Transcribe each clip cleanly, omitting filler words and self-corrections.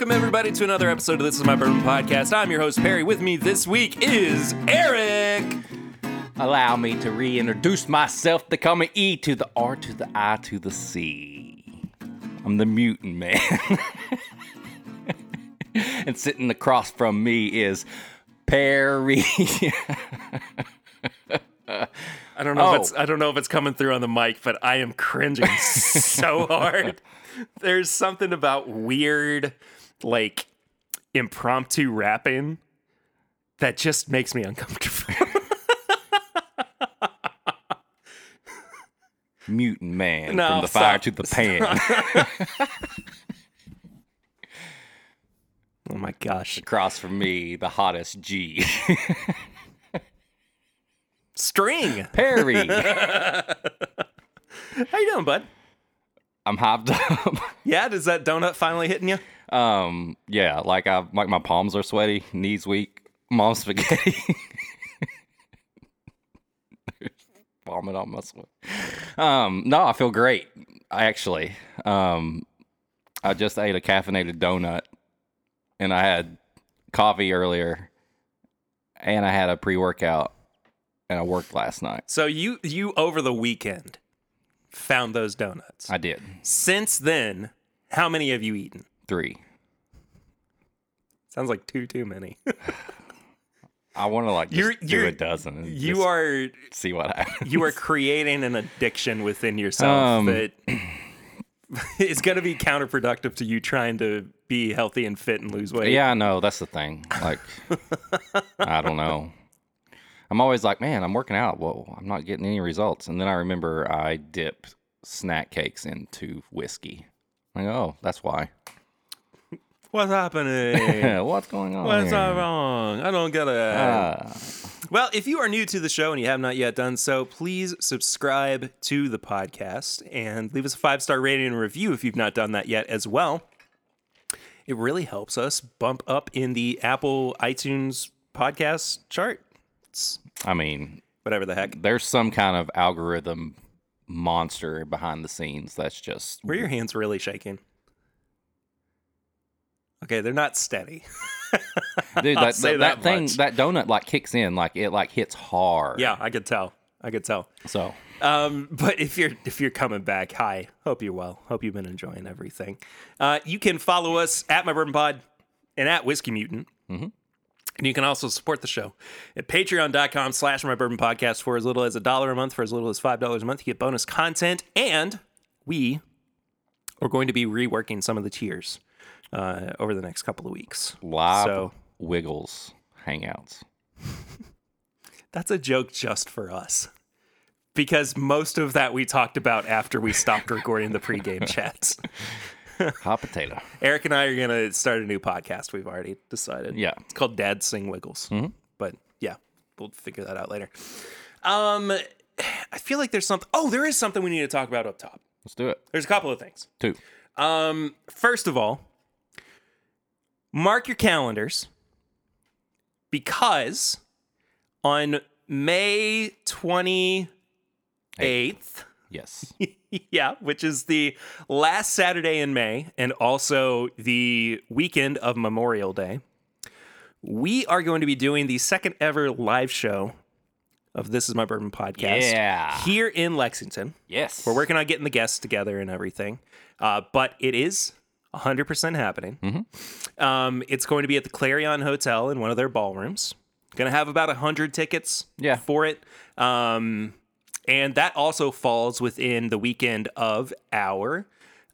Welcome, everybody, to another episode of This is My Bourbon Podcast. I'm your host, Perry. With me this week is Eric. Allow me to reintroduce myself. They call me E to the R to the I to the C. I'm the mutant man. And sitting across from me is Perry. I don't know if it's coming through on the mic, but I am cringing so hard. There's something about weird, like, impromptu rapping that just makes me uncomfortable. Mutant man, no, from the fire to the pan. Oh my gosh. Across from me, the hottest G. String. Perry. How you doing, bud? I'm hyped up. Yeah, does that donut finally hitting you? Yeah, like my palms are sweaty, knees weak, mom's spaghetti. Vomit on my sweat. No, I feel great, actually. I just ate a caffeinated donut, and I had coffee earlier, and I had a pre-workout, and I worked last night. So you over the weekend found those donuts. I did. Since then, how many have you eaten? 3. Sounds like too many. I want to do a dozen. And you are see what happens. You are creating an addiction within yourself that is going to be counterproductive to you trying to be healthy and fit and lose weight. Yeah, I know. That's the thing. Like, I don't know. I'm always like, man, I'm working out. Well, I'm not getting any results. And then I remember I dipped snack cakes into whiskey. I'm like, oh, that's why. What's happening? What's going on? What's wrong? I don't get it. Well, if you are new to the show and you have not yet done so, please subscribe to the podcast and leave us a 5-star rating and review if you've not done that yet as well. It really helps us bump up in the Apple iTunes podcast chart. I mean, whatever the heck. There's some kind of algorithm monster behind the scenes that's just... Were your hands really shaking? Okay, they're not steady. Dude, that thing, that donut, like, kicks in, like, it, like, hits hard. Yeah, I could tell. So, but if you're coming back, hi. Hope you're well. Hope you've been enjoying everything. You can follow us at My Bourbon Pod and at Whiskey Mutant. Mm-hmm. And you can also support the show at patreon.com/mybourbonpodcast for as little as $1 a month, for as little as $5 a month. You get bonus content, and we are going to be reworking some of the tiers over the next couple of weeks. Live Wiggles Hangouts. That's a joke just for us, because most of that we talked about after we stopped recording the pregame chats. Hot potato. Eric and I are going to start a new podcast. We've already decided. Yeah. It's called Dad Sing Wiggles. Mm-hmm. But yeah, we'll figure that out later. I feel like there's something. Oh, there is something we need to talk about up top. Let's do it. There's a couple of things. 2. First of all, mark your calendars, because on May 28th. Yes. Yeah, which is the last Saturday in May and also the weekend of Memorial Day, we are going to be doing the second ever live show of This Is My Bourbon Podcast. Yeah. Here in Lexington. Yes. We're working on getting the guests together and everything, but it is 100% happening. Mm-hmm. It's going to be at the Clarion Hotel in one of their ballrooms. Going to have about 100 tickets for it. And that also falls within the weekend of our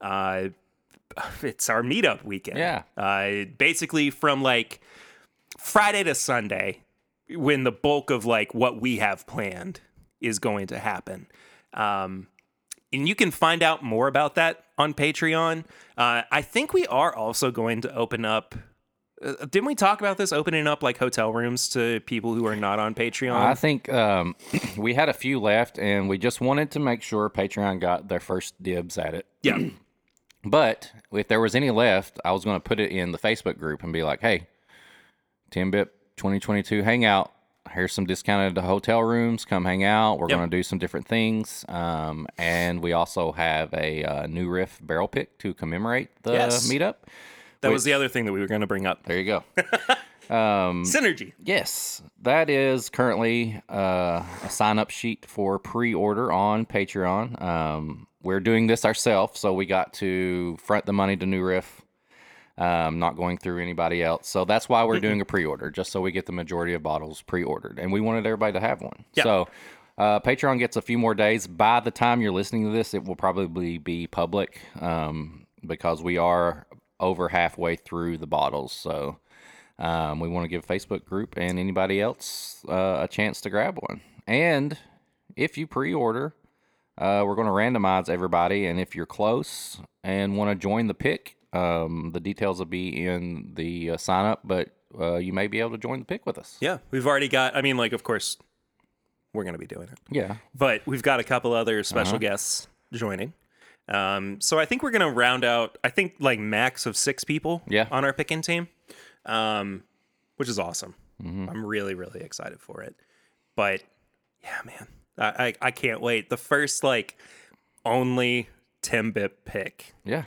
meetup weekend. Yeah. Basically from like Friday to Sunday, when the bulk of like what we have planned is going to happen. And you can find out more about that on Patreon. I think we are also going to open up. Didn't we talk about this, opening up like hotel rooms to people who are not on Patreon? I think we had a few left, and we just wanted to make sure Patreon got their first dibs at it. Yeah. But if there was any left, I was going to put it in the Facebook group and be like, hey, 10BIP 2022 Hangout. Here's some discounted hotel rooms. Come hang out. We're going to do some different things. And we also have a New Riff barrel pick to commemorate the meetup. That was the other thing that we were going to bring up. There you go. Synergy. Yes. That is currently a sign-up sheet for pre-order on Patreon. We're doing this ourselves, so we got to front the money to New Riff. Not going through anybody else. So that's why we're doing a pre-order, just so we get the majority of bottles pre-ordered. And we wanted everybody to have one. Yep. So Patreon gets a few more days. By the time you're listening to this, it will probably be public because we are over halfway through the bottles. So we want to give Facebook group and anybody else a chance to grab one. And if you pre-order, we're going to randomize everybody. And if you're close and want to join the pick, the details will be in the sign-up, but you may be able to join the pick with us. Yeah, we've already got, I mean, like, of course, we're going to be doing it. Yeah. But we've got a couple other special guests joining. So I think we're going to round out, I think, like, max of 6 people on our picking team, which is awesome. Mm-hmm. I'm really, really excited for it. But, yeah, man, I can't wait. The first, like, only Timbit pick. Yeah.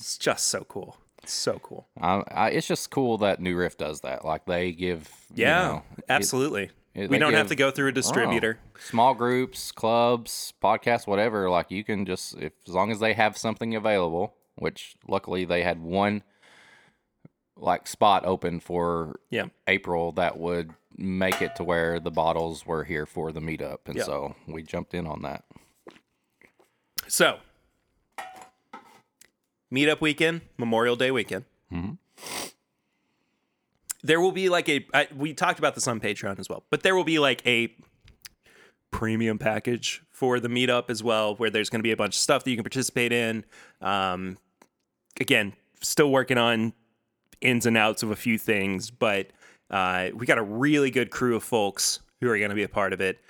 It's just so cool. So cool. It's just cool that New Riff does that. Like, they give... Yeah, you know, absolutely. We don't have to go through a distributor. Small groups, clubs, podcasts, whatever. Like, you can just... as long as they have something available, which luckily they had one, like, spot open for April that would make it to where the bottles were here for the meetup. And so we jumped in on that. So... Meetup weekend, Memorial Day weekend. Mm-hmm. There will be like we talked about this on Patreon as well, but there will be like a premium package for the meetup as well, where there's going to be a bunch of stuff that you can participate in. Again, still working on ins and outs of a few things, but we got a really good crew of folks who are going to be a part of it.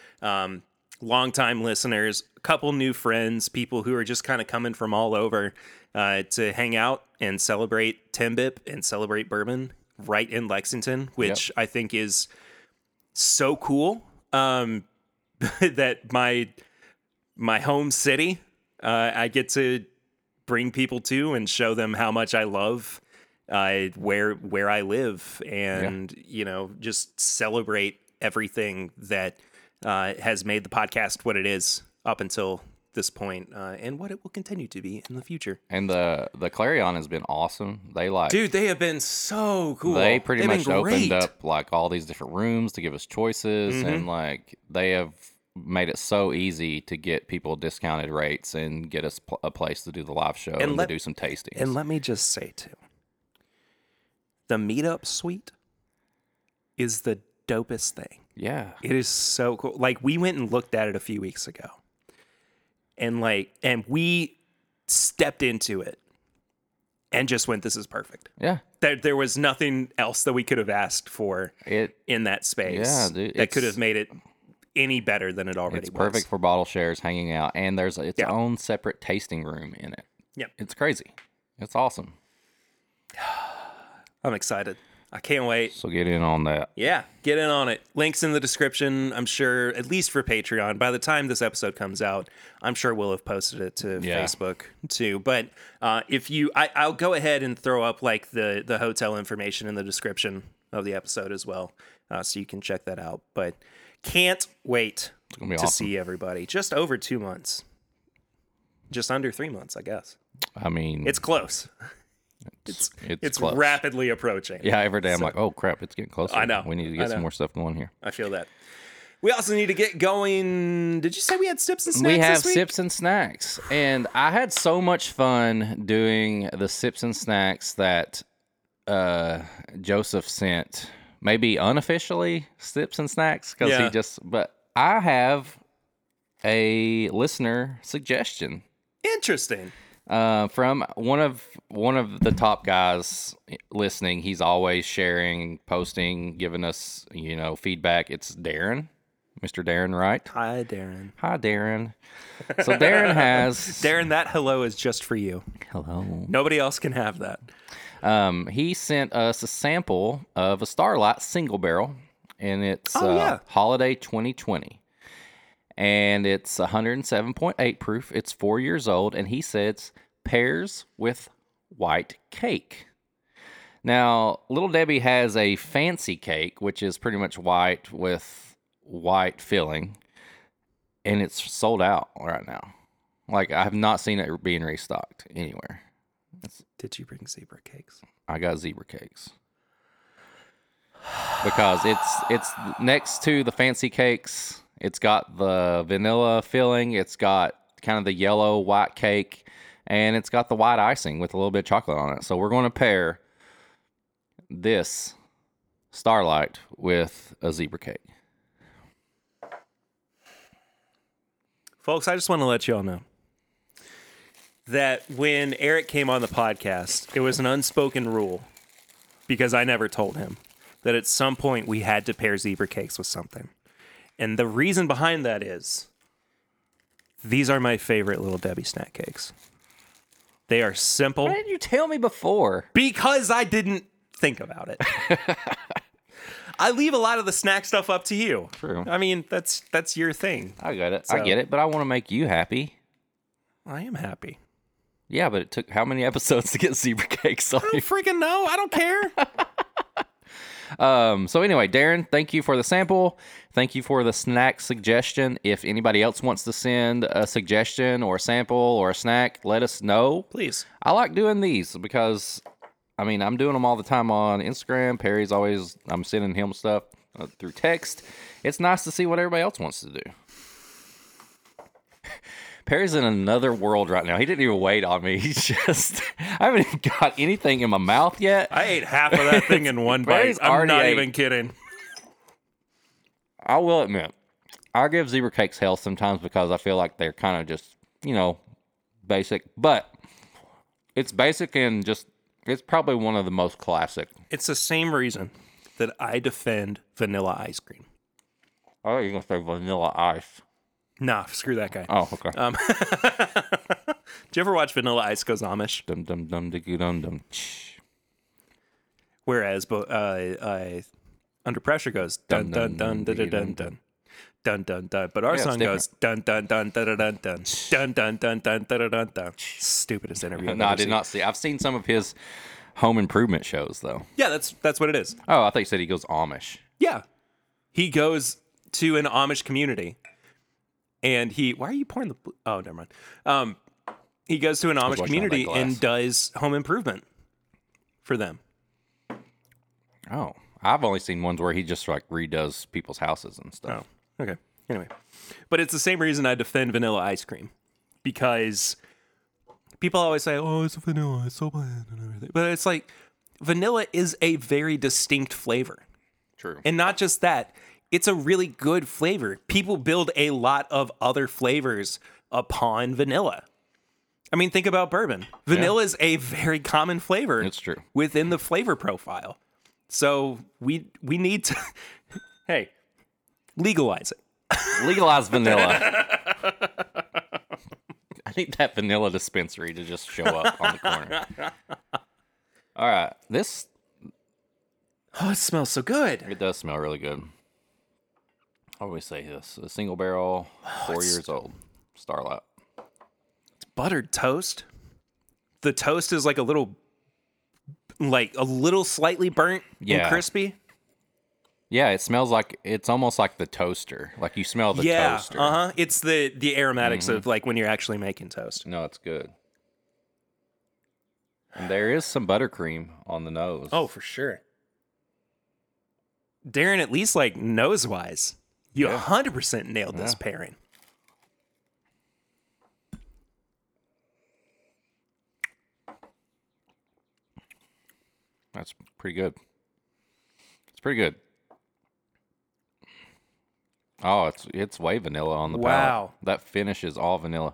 Longtime listeners, a couple new friends, people who are just kind of coming from all over to hang out and celebrate Timbip and celebrate bourbon right in Lexington, which I think is so cool that my home city, I get to bring people to and show them how much I love where I live and, you know, just celebrate everything that has made the podcast what it is up until this point, and what it will continue to be in the future. And the Clarion has been awesome. They have been so cool. They much opened up like all these different rooms to give us choices, and like they have made it so easy to get people discounted rates and get us a place to do the live show and to do some tastings. And let me just say too, the meetup suite is the dopest thing. Yeah, it is so cool. Like, we went and looked at it a few weeks ago, and we stepped into it and just went, "This is perfect." Yeah, there was nothing else that we could have asked for in that space. Yeah, dude, that could have made it any better than it already was. Perfect for bottle shares, hanging out, and there's its own separate tasting room in it. Yeah, it's crazy. It's awesome. I'm excited. I can't wait. So get in on that. Yeah, get in on it. Links in the description, I'm sure, at least for Patreon. By the time this episode comes out, I'm sure we'll have posted it to Facebook too. But if you, I'll go ahead and throw up like the hotel information in the description of the episode as well, so you can check that out. But can't wait to see everybody. Just over 2 months. Just under 3 months, I guess. I mean... It's close. It's rapidly approaching. Yeah, every day I'm like, oh crap, it's getting closer. I know. We need to get some more stuff going here. I feel that. We also need to get going. Did you say we had sips and snacks? We have sips and snacks, and I had so much fun doing the sips and snacks that Joseph sent. Maybe unofficially sips and snacks because he just. But I have a listener suggestion. Interesting. From one of the top guys listening, he's always sharing, posting, giving us, you know, feedback. It's Darren, Mr. Darren Wright. Hi, Darren. Hi, Darren. So Darren has... Darren, that hello is just for you. Hello. Nobody else can have that. He sent us a sample of a Starlight single barrel, and it's Holiday 2020. And it's 107.8 proof. It's 4 years old. And he says, pairs with white cake. Now, Little Debbie has a fancy cake, which is pretty much white with white filling, and it's sold out right now. Like, I have not seen it being restocked anywhere. Did you bring zebra cakes? I got zebra cakes. Because it's next to the fancy cakes. It's got the vanilla filling. It's got kind of the yellow white cake. And it's got the white icing with a little bit of chocolate on it. So we're going to pair this Starlight with a zebra cake. Folks, I just want to let you all know that when Eric came on the podcast, it was an unspoken rule, because I never told him, that at some point we had to pair zebra cakes with something. And the reason behind that is these are my favorite Little Debbie snack cakes. They are simple. Why didn't you tell me before? Because I didn't think about it. I leave a lot of the snack stuff up to you. True. I mean, that's your thing. I got it. So, I get it, but I want to make you happy. I am happy. Yeah, but it took how many episodes to get zebra cakes? I don't freaking know. I don't care. So anyway, Darren, thank you for the sample. Thank you for the snack suggestion. If anybody else wants to send a suggestion or a sample or a snack, let us know. Please. I like doing these because, I mean, I'm doing them all the time on Instagram. Perry's always, I'm sending him stuff through text. It's nice to see what everybody else wants to do. Perry's in another world right now. He didn't even wait on me. He's just, I haven't even got anything in my mouth yet. I ate half of that thing in one bite. I'm not even kidding. I will admit, I give zebra cakes hell sometimes because I feel like they're kind of just, you know, basic. But it's basic and just, it's probably one of the most classic. It's the same reason that I defend vanilla ice cream. I thought you were going to say vanilla ice. Nah, screw that guy. Oh, okay. Do you ever watch Vanilla Ice Goes Amish? Dum dum dum diggy dum dum. Whereas, Under Pressure goes dun dun dun dun dun dun dun dun dun. But our song goes dun dun dun dun dun dun dun dun dun dun dun dun. Stupidest interview. No, I did not see. I've seen some of his home improvement shows though. Yeah, that's what it is. Oh, I thought you said he goes Amish. Yeah, he goes to an Amish community. And he, why are you pouring the, oh, never mind. He goes to an Amish community and does home improvement for them. Oh, I've only seen ones where he just like redoes people's houses and stuff. Oh, okay. Anyway, but it's the same reason I defend vanilla ice cream, because people always say, oh, it's vanilla, it's so bland and everything. But it's like, vanilla is a very distinct flavor. True. And not just that. It's a really good flavor. People build a lot of other flavors upon vanilla. I mean, think about bourbon. Vanilla is a very common flavor. It's true. Within the flavor profile. So we need to, hey, legalize it. Legalize vanilla. I need that vanilla dispensary to just show up on the corner. All right. This. Oh, it smells so good. It does smell really good. I always say this, a single barrel, 4 years old, Starlight. It's buttered toast. The toast is like a little slightly burnt and crispy. Yeah, it smells like, it's almost like the toaster. Like you smell the toaster. Yeah, uh-huh. It's the aromatics of like when you're actually making toast. No, it's good. And there is some buttercream on the nose. Oh, for sure. Darren, at least like nose-wise. You 100% nailed this pairing. That's pretty good. It's pretty good. Oh, it's way vanilla on the palate. Wow. That finish is all vanilla.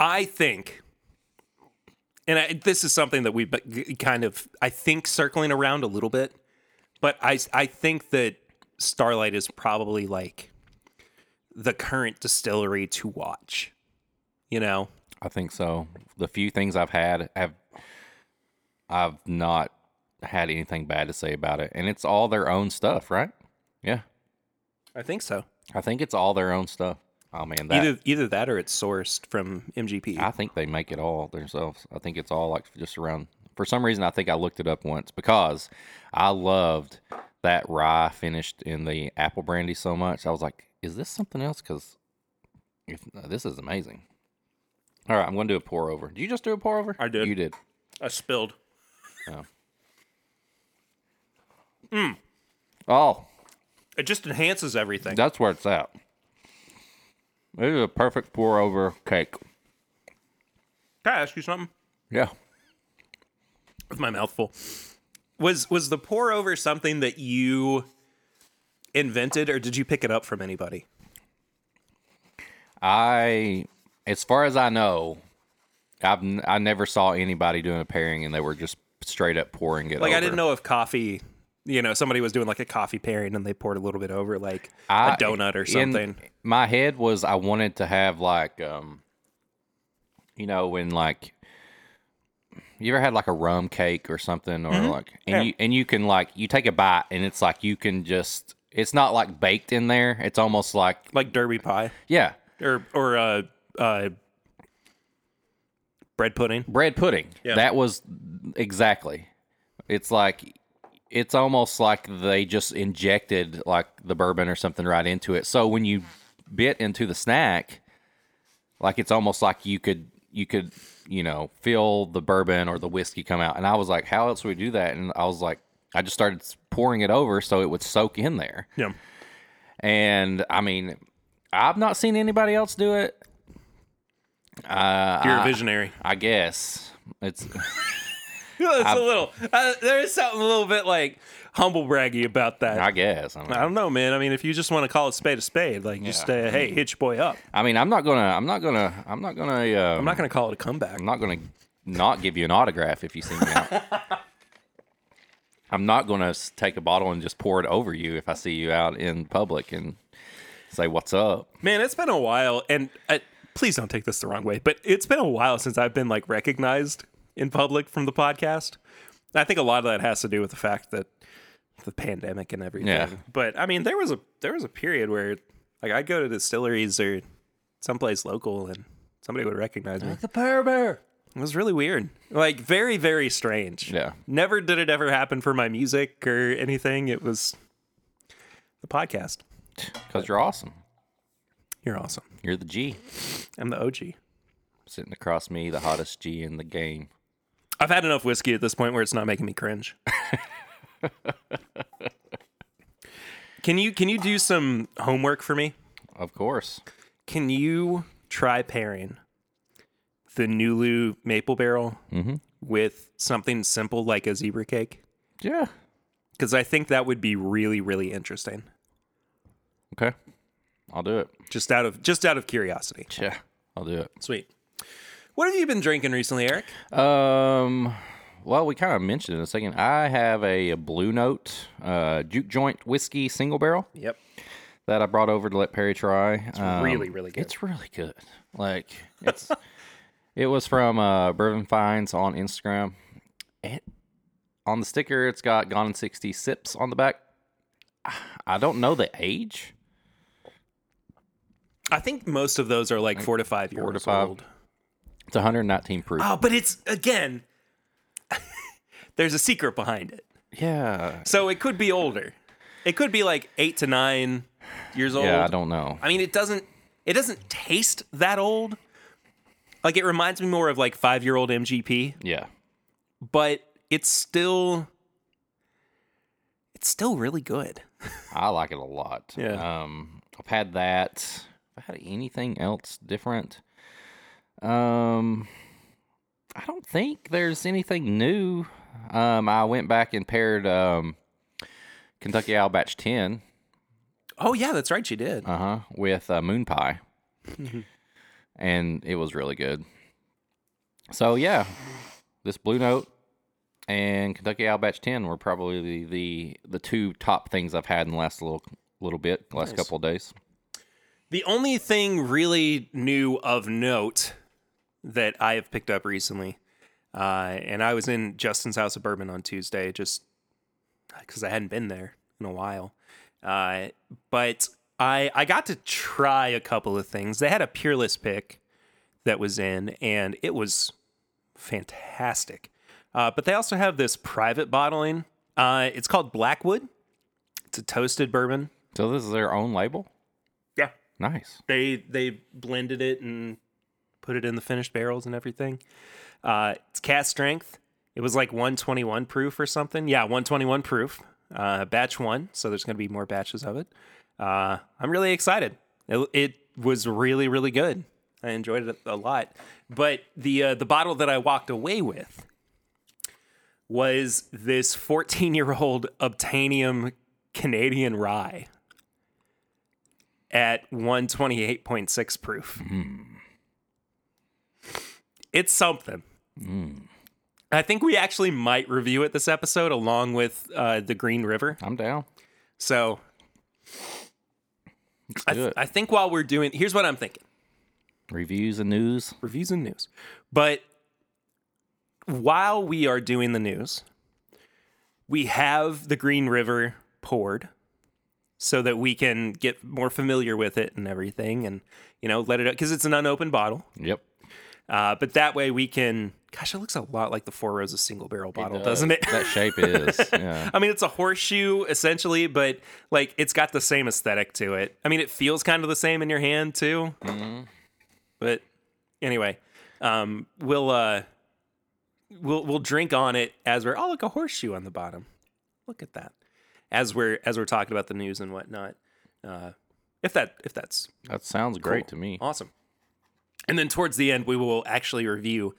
I think, and this is something that we've kind of, I think, circling around a little bit. But I think that Starlight is probably like the current distillery to watch, you know? I think so. The few things I've had, I've not had anything bad to say about it. And it's all their own stuff, right? Yeah. I think so. I think it's all their own stuff. I mean, that, either that or it's sourced from MGP. I think they make it all themselves. I think it's all like just around. For some reason, I think I looked it up once because I loved that rye finished in the apple brandy so much. I was like, is this something else? Because this is amazing. All right, I'm going to do a pour over. Did you just do a pour over? I did. You did. I spilled. Oh. Mm. Oh. It just enhances everything. That's where it's at. This is a perfect pour over cake. Can I ask you something? Yeah. With my mouth full. Was the pour over something that you invented, or did you pick it up from anybody? As far as I know, I never saw anybody doing a pairing, and they were just straight up pouring it over. I didn't know if coffee... You know, somebody was doing like a coffee pairing and they poured a little bit over like a donut or something. My head was I wanted to have like, you know, when like, you ever had like a rum cake or something or mm-hmm. like, and yeah. you can like, you take a bite and it's like you can just, it's not like baked in there. It's almost like Derby pie. Yeah. Or bread pudding. Bread pudding. Yeah. That was exactly. It's like... It's almost like they just injected like the bourbon or something right into it. So when you bit into the snack, like it's almost like you could, you know, feel the bourbon or the whiskey come out. And I was like, how else would we do that? And I was like, I just started pouring it over so it would soak in there. Yeah. And I mean, I've not seen anybody else do it. You're a visionary. I guess it's... It's a little. There's something a little bit like humble braggy about that. I guess. I don't know, man. I mean, if you just want to call it spade a spade, like just say, hey, hit your boy up. I mean, I'm not gonna call it a comeback. I'm not gonna not give you an autograph if you see me out. I'm not gonna take a bottle and just pour it over you if I see you out in public and say what's up. Man, it's been a while, and please don't take this the wrong way, but it's been a while since I've been like recognized in public from the podcast. I think a lot of that has to do with the fact that the pandemic and everything. Yeah. But I mean, there was a period where like I'd go to distilleries or someplace local and somebody would recognize me. Like the Power Bear. It was really weird. Like very, very strange. Yeah. Never did it ever happen for my music or anything. It was the podcast. Because you're awesome. You're awesome. You're the G. I'm the OG. Sitting across me, the hottest G in the game. I've had enough whiskey at this point where it's not making me cringe. Can you do some homework for me? Of course. Can you try pairing the Nulu maple barrel mm-hmm. with something simple like a zebra cake? Yeah. Because I think that would be really, really interesting. Okay. I'll do it. Just out of curiosity. Yeah, I'll do it. Sweet. What have you been drinking recently, Eric? Well, we kind of mentioned it a second. I have a Blue Note Juke Joint Whiskey Single Barrel. Yep. That I brought over to let Perry try. It's really, really good. It's really good. Like, it's. It was from Bourbon Finds on Instagram. On the sticker, it's got Gone in 60 Sips on the back. I don't know the age. I think most of those are like 4 to 5 years old. It's 119 proof. Oh, but it's, again, there's a secret behind it. Yeah. So it could be older. It could be like 8 to 9 years old. Yeah, I don't know. I mean, it doesn't taste that old. Like, it reminds me more of like 5-year-old MGP. Yeah. But it's still really good. I like it a lot. Yeah. I've had that. Have I had anything else different? I don't think there's anything new. I went back and paired Kentucky Owl Batch 10. Oh, yeah, that's right, you did. Uh-huh, with Moon Pie. And it was really good. So, yeah, this Blue Note and Kentucky Owl Batch 10 were probably the two top things I've had in the last little bit, last nice. Couple of days. The only thing really new of note that I have picked up recently, and I was in Justin's House of Bourbon on Tuesday, just because I hadn't been there in a while, but I got to try a couple of things. They had a Peerless pick that was in, and it was fantastic. But they also have this private bottling. It's called Blackwood. It's a toasted bourbon. So this is their own label? Yeah. Nice. They blended it and put it in the finished barrels and everything. It's cast strength. It was like 121 proof or something. Yeah, 121 proof. Batch 1, so there's going to be more batches of it. I'm really excited. It was really, really good. I enjoyed it a lot. But the bottle that I walked away with was this 14-year-old Obtainium Canadian rye at 128.6 proof. Mm. It's something. Mm. I think we actually might review it this episode along with the Green River. I'm down. So I think while we're doing, here's what I'm thinking. Reviews and news. But while we are doing the news, we have the Green River poured so that we can get more familiar with it and everything and, you know, let it out because it's an unopened bottle. Yep. But that way we can, gosh, it looks a lot like the Four Roses single barrel bottle, doesn't it? That shape is. Yeah. I mean, it's a horseshoe essentially, but like it's got the same aesthetic to it. I mean, it feels kind of the same in your hand too. Mm-hmm. But anyway, we'll drink on it as we're look, a horseshoe on the bottom. Look at that. As we're talking about the news and whatnot. That sounds cool. Great to me. Awesome. And then towards the end, we will actually review.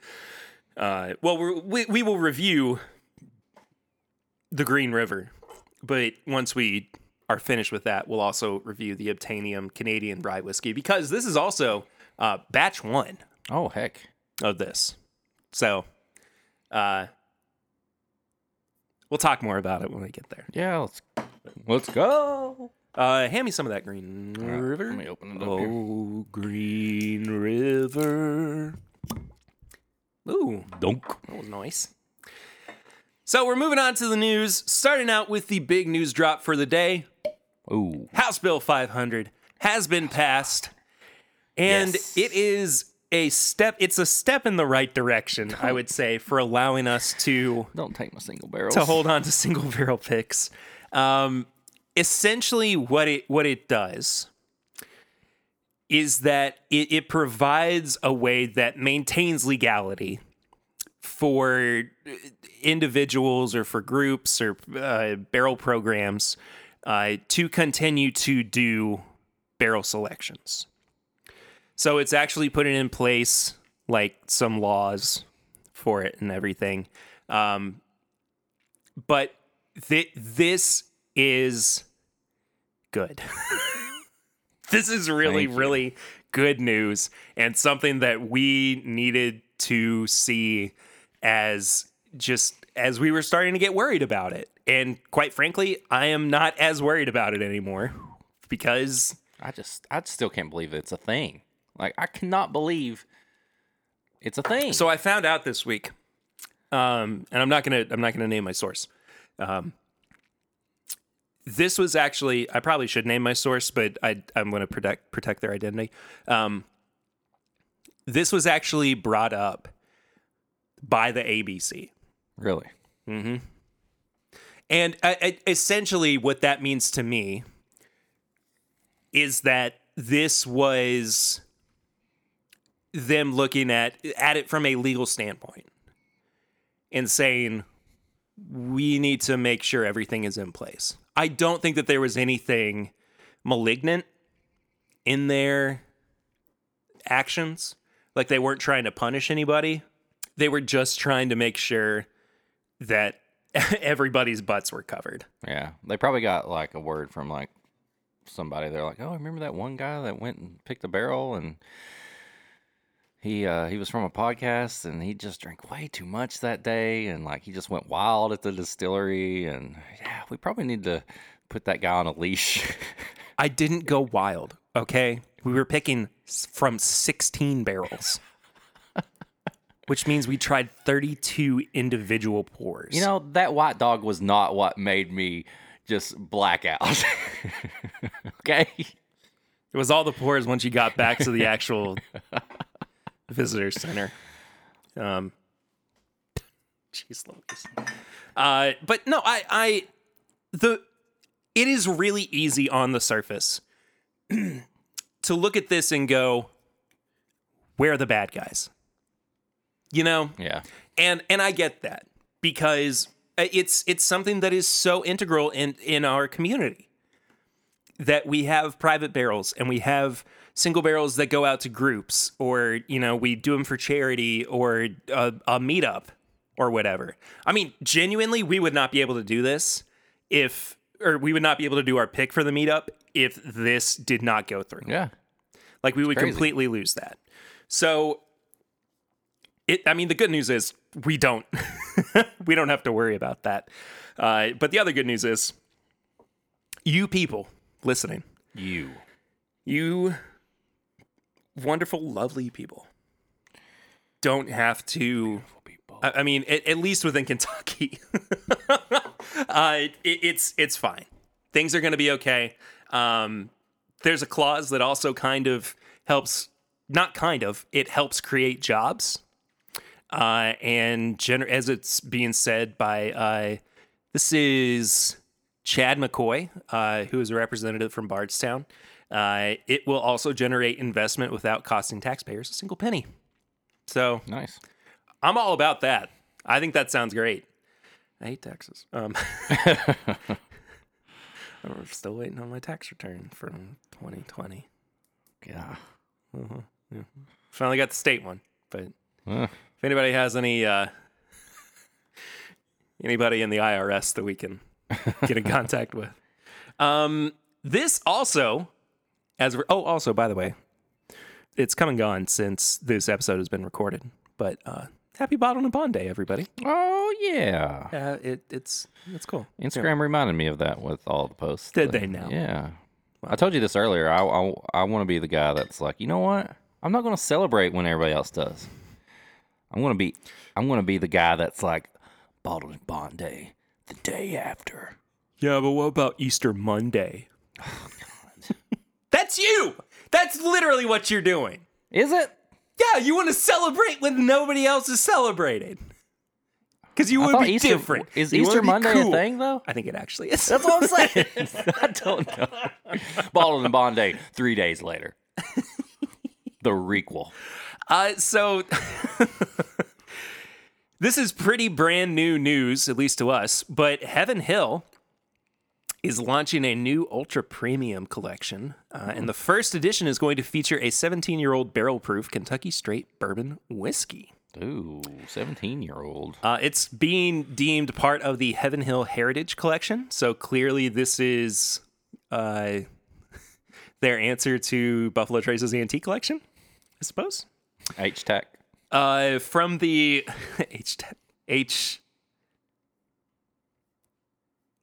We will review the Green River, but once we are finished with that, we'll also review the Obtainium Canadian Rye Whiskey because this is also Batch 1. Oh heck! Of this, so we'll talk more about it when we get there. Yeah, let's go. Hand me some of that Green River. Let me open it up here. Oh, Green River. Ooh. Dunk. That was nice. So we're moving on to the news, starting out with the big news drop for the day. Ooh. House Bill 500 has been passed, and yes. It is a step. It's a step in the right direction, I would say, for allowing us to... Don't take my single barrels. ...to hold on to single barrel picks. Essentially, what it does is that it provides a way that maintains legality for individuals or for groups or barrel programs to continue to do barrel selections. So it's actually putting in place like some laws for it and everything. But this is good. This is really, really good news and something that we needed to see as we were starting to get worried about it. And quite frankly, I am not as worried about it anymore because I still can't believe it's a thing. Like, I cannot believe it's a thing. So I found out this week, and I'm not gonna name my source. This was actually, I probably should name my source, but I'm going to protect their identity. This was actually brought up by the ABC. Really? Mm-hmm. And essentially what that means to me is that this was them looking at it from a legal standpoint and saying, we need to make sure everything is in place. I don't think that there was anything malignant in their actions. Like, they weren't trying to punish anybody. They were just trying to make sure that everybody's butts were covered. Yeah. They probably got, like, a word from, like, somebody. They're like, oh, remember that one guy that went and picked a barrel and... He was from a podcast, and he just drank way too much that day, and, like, he just went wild at the distillery, and, yeah, we probably need to put that guy on a leash. I didn't go wild, okay? We were picking from 16 barrels, which means we tried 32 individual pours. You know, that white dog was not what made me just black out, okay? It was all the pours once you got back to the actual visitor center. Jeez Louise. But no, it is really easy on the surface to look at this and go, where are the bad guys? You know? Yeah. And I get that because it's something that is so integral in our community that we have private barrels and we have single barrels that go out to groups or, you know, we do them for charity or a meetup or whatever. I mean, genuinely, we would not be able to do this we would not be able to do our pick for the meetup if this did not go through. Yeah. Like, we would completely lose that. So, the good news is we don't have to worry about that. But the other good news is you people listening. You wonderful, lovely people don't have to... I mean, at least within Kentucky, it's fine. Things are going to be okay. There's a clause that also kind of helps, not kind of, it helps create jobs. And as it's being said by, this is Chad McCoy, who is a representative from Bardstown. It will also generate investment without costing taxpayers a single penny. So nice. I'm all about that. I think that sounds great. I hate taxes. I'm still waiting on my tax return from 2020. Yeah. Uh-huh. Yeah. Finally got the state one. But if anybody has any, anybody in the IRS that we can get in contact with. This also, also, by the way, it's come and gone since this episode has been recorded. But, happy Bottle and Bond Day, everybody. Oh, yeah. It's cool. Instagram reminded me of that with all the posts. Did they now? Yeah. Wow. I told you this earlier. I want to be the guy that's like, you know what? I'm not going to celebrate when everybody else does. I'm going to be the guy that's like, Bottle and Bond Day, the day after. Yeah, but what about Easter Monday? Oh, God. That's you! That's literally what you're doing. Is it? Yeah, you want to celebrate when nobody else is celebrating. Because you would be different. Is Easter Monday a thing, though? I think it actually is. That's what I'm saying. I don't know. Bottle and Bond Day, 3 days later. The requel. This is pretty brand new news, at least to us, but Heaven Hill is launching a new ultra premium collection. And the first edition is going to feature a 17-year-old barrel proof Kentucky straight bourbon whiskey. Ooh, 17-year-old. It's being deemed part of the Heaven Hill Heritage Collection. So clearly this is their answer to Buffalo Trace's Antique Collection, I suppose. H-Tech. From the H-Tech.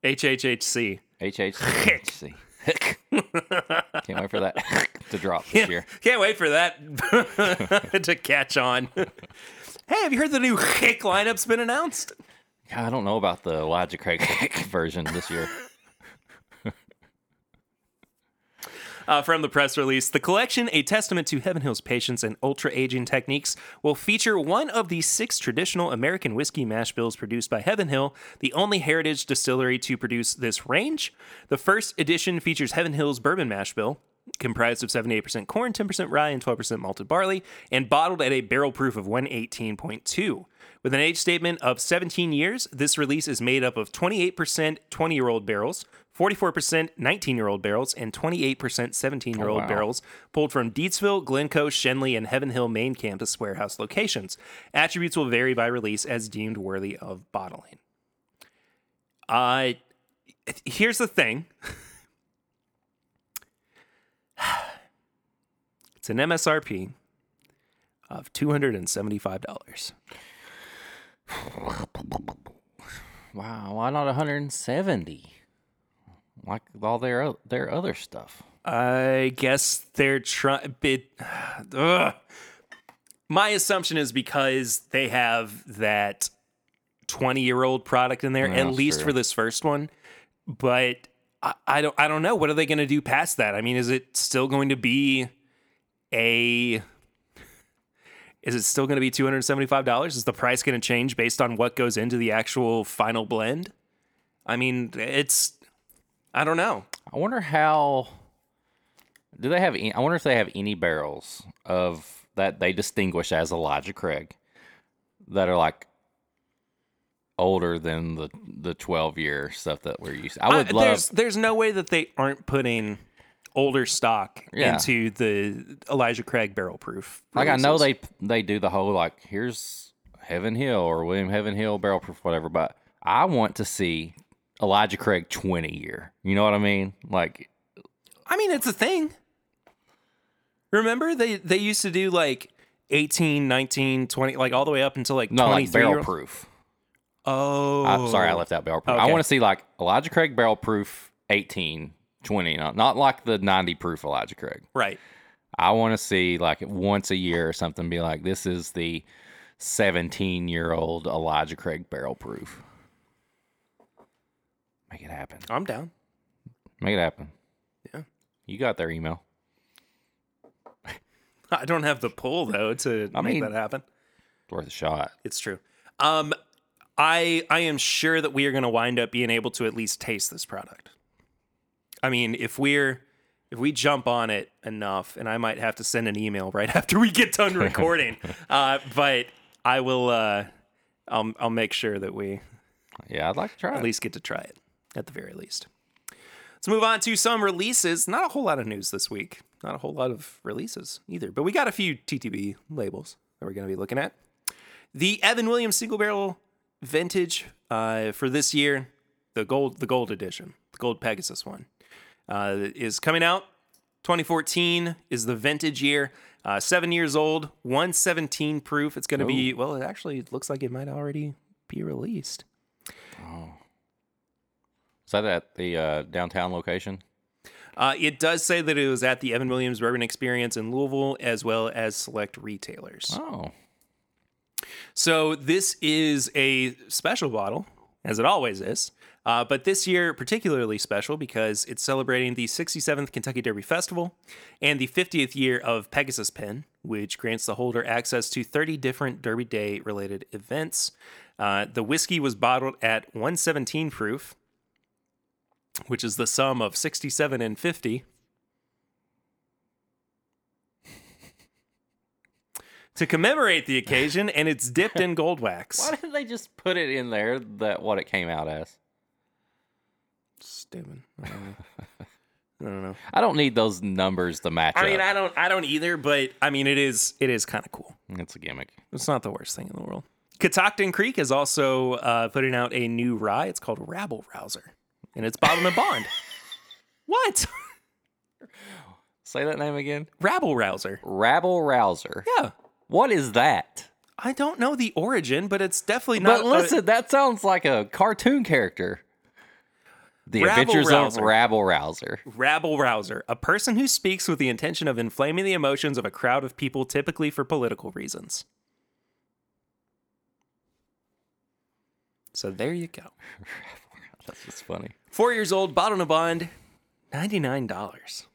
HHHC. HHHC. Can't wait for that to drop this year. Can't wait for that to catch on. Hey, have you heard the new hick lineup's been announced? I don't know about the Elijah Craig version this year. From the press release, the collection, a testament to Heaven Hill's patience and ultra-aging techniques, will feature one of the 6 traditional American whiskey mash bills produced by Heaven Hill, the only heritage distillery to produce this range. The first edition features Heaven Hill's bourbon mash bill, comprised of 78% corn, 10% rye, and 12% malted barley, and bottled at a barrel proof of 118.2. With an age statement of 17 years, this release is made up of 28% 20-year-old barrels, 44% 19-year-old barrels, and 28% 17-year-old barrels pulled from Deetsville, Glencoe, Shenley, and Heaven Hill main campus warehouse locations. Attributes will vary by release as deemed worthy of bottling. Here's the thing. It's an MSRP of $275. Wow, why not 170? Like all their other stuff. I guess they're trying. My assumption is because they have that 20-year-old product in there, at least for this first one. But I don't know. What are they going to do past that? I mean, is it still going to be $275? Is the price going to change based on what goes into the actual final blend? I mean, I don't know. I wonder if they have any barrels of that they distinguish as Elijah Craig that are like older than the 12-year stuff that we're used to. I would love. There's no way that they aren't putting older stock into the Elijah Craig barrel proof. Like, I know they do the whole, like, here's Heaven Hill or William Heaven Hill barrel proof, whatever, but I want to see Elijah Craig 20-year. You know what I mean? Like, I mean, it's a thing. Remember, they used to do, like, 18, 19, 20, like, all the way up until, like, 23. No, like, barrel proof. Oh. I'm sorry, I left out barrel proof. Okay. I want to see, like, Elijah Craig barrel proof 18, 20, not like the 90 proof Elijah Craig. Right. I want to see, like, once a year or something, be like, this is the 17-year-old Elijah Craig barrel proof. Make it happen. I'm down. Make it happen. Yeah. You got their email. I don't have the pull, though, to make that happen. It's worth a shot. It's true. I am sure that we are going to wind up being able to at least taste this product. I mean, if we jump on it enough, and I might have to send an email right after we get done recording. But I will. I'll make sure that we. Yeah, I'd like to try it. At least get to try it at the very least. Let's move on to some releases. Not a whole lot of news this week. Not a whole lot of releases either. But we got a few TTB labels that we're going to be looking at. The Evan Williams single barrel vintage for this year, the gold edition, the gold Pegasus one, is coming out. 2014 is the vintage year. 7 years old, 117 proof. It's going to be, well, it actually looks like it might already be released. Oh. Is that at the downtown location? It does say that it was at the Evan Williams Bourbon Experience in Louisville, as well as select retailers. Oh. So this is a special bottle, as it always is, but this year particularly special because it's celebrating the 67th Kentucky Derby Festival and the 50th year of Pegasus Pen, which grants the holder access to 30 different Derby Day-related events. The whiskey was bottled at 117 proof, which is the sum of 67 and 50, to commemorate the occasion, and it's dipped in gold wax. Why didn't they just put it in there that what it came out as? Stupid. I don't know. I don't need those numbers to match up. I mean, I don't either, but I mean, it is kind of cool. It's a gimmick. It's not the worst thing in the world. Catoctin Creek is also putting out a new rye. It's called Rabble Rouser, and it's bottled in bond. What? Say that name again. Rabble Rouser. Rabble Rouser. Yeah. What is that? I don't know the origin, but it's definitely not. But listen, that sounds like a cartoon character. The Adventures of Rabble Rouser. Rabble Rouser, a person who speaks with the intention of inflaming the emotions of a crowd of people, typically for political reasons. So there you go. That's just funny. 4 years old, bottled in a bond, $99.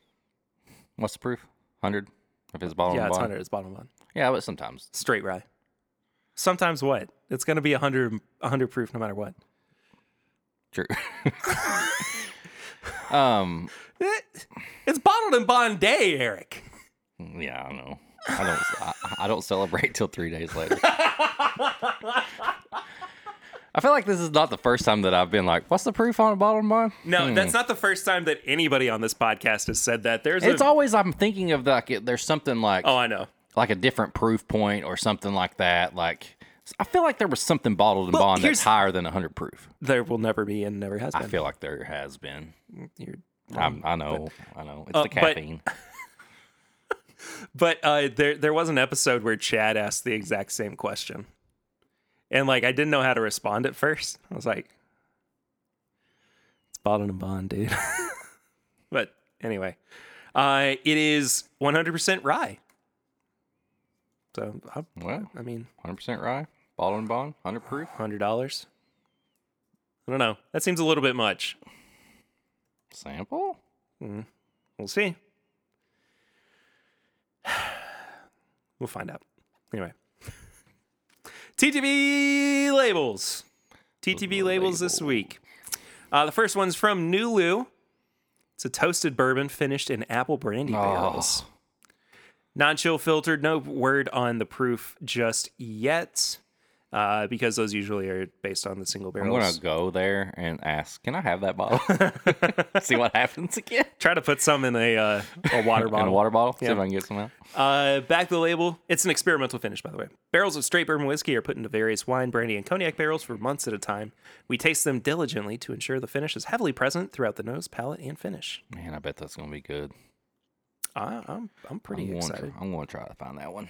What's the proof? 100. If it's bottled in a bond. Yeah, it's 100. It's bottled in a bond. Yeah, but sometimes. Straight rye. Sometimes what? It's going to be 100 proof no matter what. True. It's bottled in bond day, Eric. Yeah, I know. I don't celebrate till 3 days later. I feel like this is not the first time that I've been like, what's the proof on a bottle of bond? No, that's not the first time that anybody on this podcast has said that. It's always, I'm thinking of there's something like. Oh, I know. Like a different proof point or something like that. Like, I feel like there was something bottled in bond that's higher than 100 proof. There will never be and never has been. I feel like there has been. I know. It's the caffeine. But there was an episode where Chad asked the exact same question. And, like, I didn't know how to respond at first. I was like, it's bottled in bond, dude. But anyway, it is 100% rye. So, I mean, 100% rye, bottled and bond, 100 proof, $100. I don't know. That seems a little bit much. Sample? We'll see. We'll find out. Anyway. TTB labels. TTB labels this week. The first one's from Nulu. It's a toasted bourbon finished in apple brandy barrels. Non-chill filtered. No word on the proof just yet, because those usually are based on the single barrels. I'm going to go there and ask, can I have that bottle? See what happens again. Try to put some in a water bottle. In a water bottle? Yeah. See if I can get some out. Back to the label. It's an experimental finish, by the way. Barrels of straight bourbon whiskey are put into various wine, brandy, and cognac barrels for months at a time. We taste them diligently to ensure the finish is heavily present throughout the nose, palate, and finish. Man, I bet that's going to be good. I'm pretty excited. I'm going to try to find that one.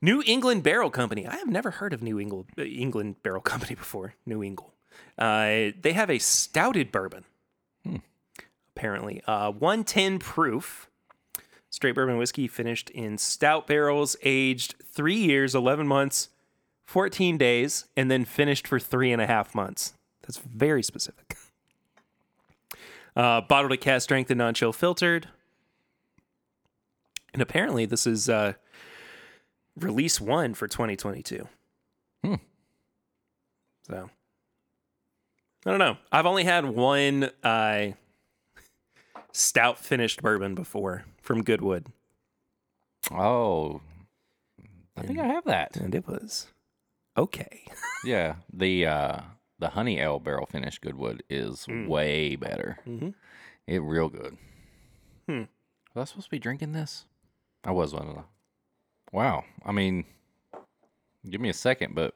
New England Barrel Company. I have never heard of New England Barrel Company before. New England. They have a stouted bourbon, apparently. 110 proof. Straight bourbon whiskey finished in stout barrels, aged 3 years, 11 months, 14 days, and then finished for 3.5 months. That's very specific. Bottled at cast strength and non-chill filtered. And apparently this is release 1 for 2022. So, I don't know. I've only had one stout finished bourbon before from Goodwood. Oh, I think I have that. And it was okay. Yeah, the honey ale barrel finished Goodwood is way better. Mm-hmm. It's real good. Was I supposed to be drinking this? I was one. Wow. I mean, give me a second, but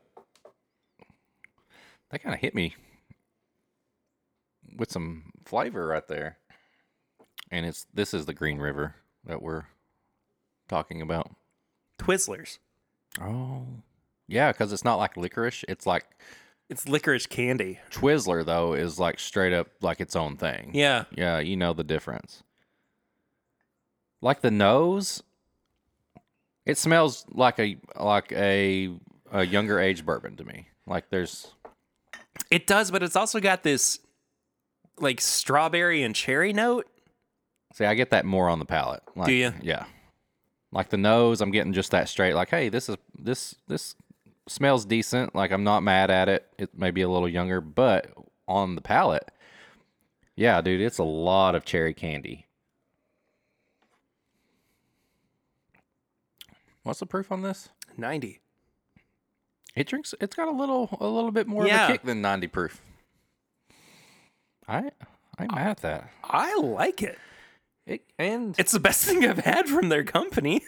that kind of hit me with some flavor right there. And this is the Green River that we're talking about. Twizzlers. Oh. Yeah, because it's not like licorice. It's licorice candy. Twizzler, though, is like straight up like its own thing. Yeah. Yeah, you know the difference. Like the nose... It smells like a younger age bourbon to me. It does, but it's also got this like strawberry and cherry note. See, I get that more on the palate. Do you? Yeah. Like the nose, I'm getting just that straight. Like, hey, this smells decent. Like, I'm not mad at it. It may be a little younger, but on the palate, yeah, dude, it's a lot of cherry candy. What's the proof on this? 90. It drinks. It's got a little bit more of a kick than 90 proof. I'm mad at that. I like it. And it's the best thing I've had from their company.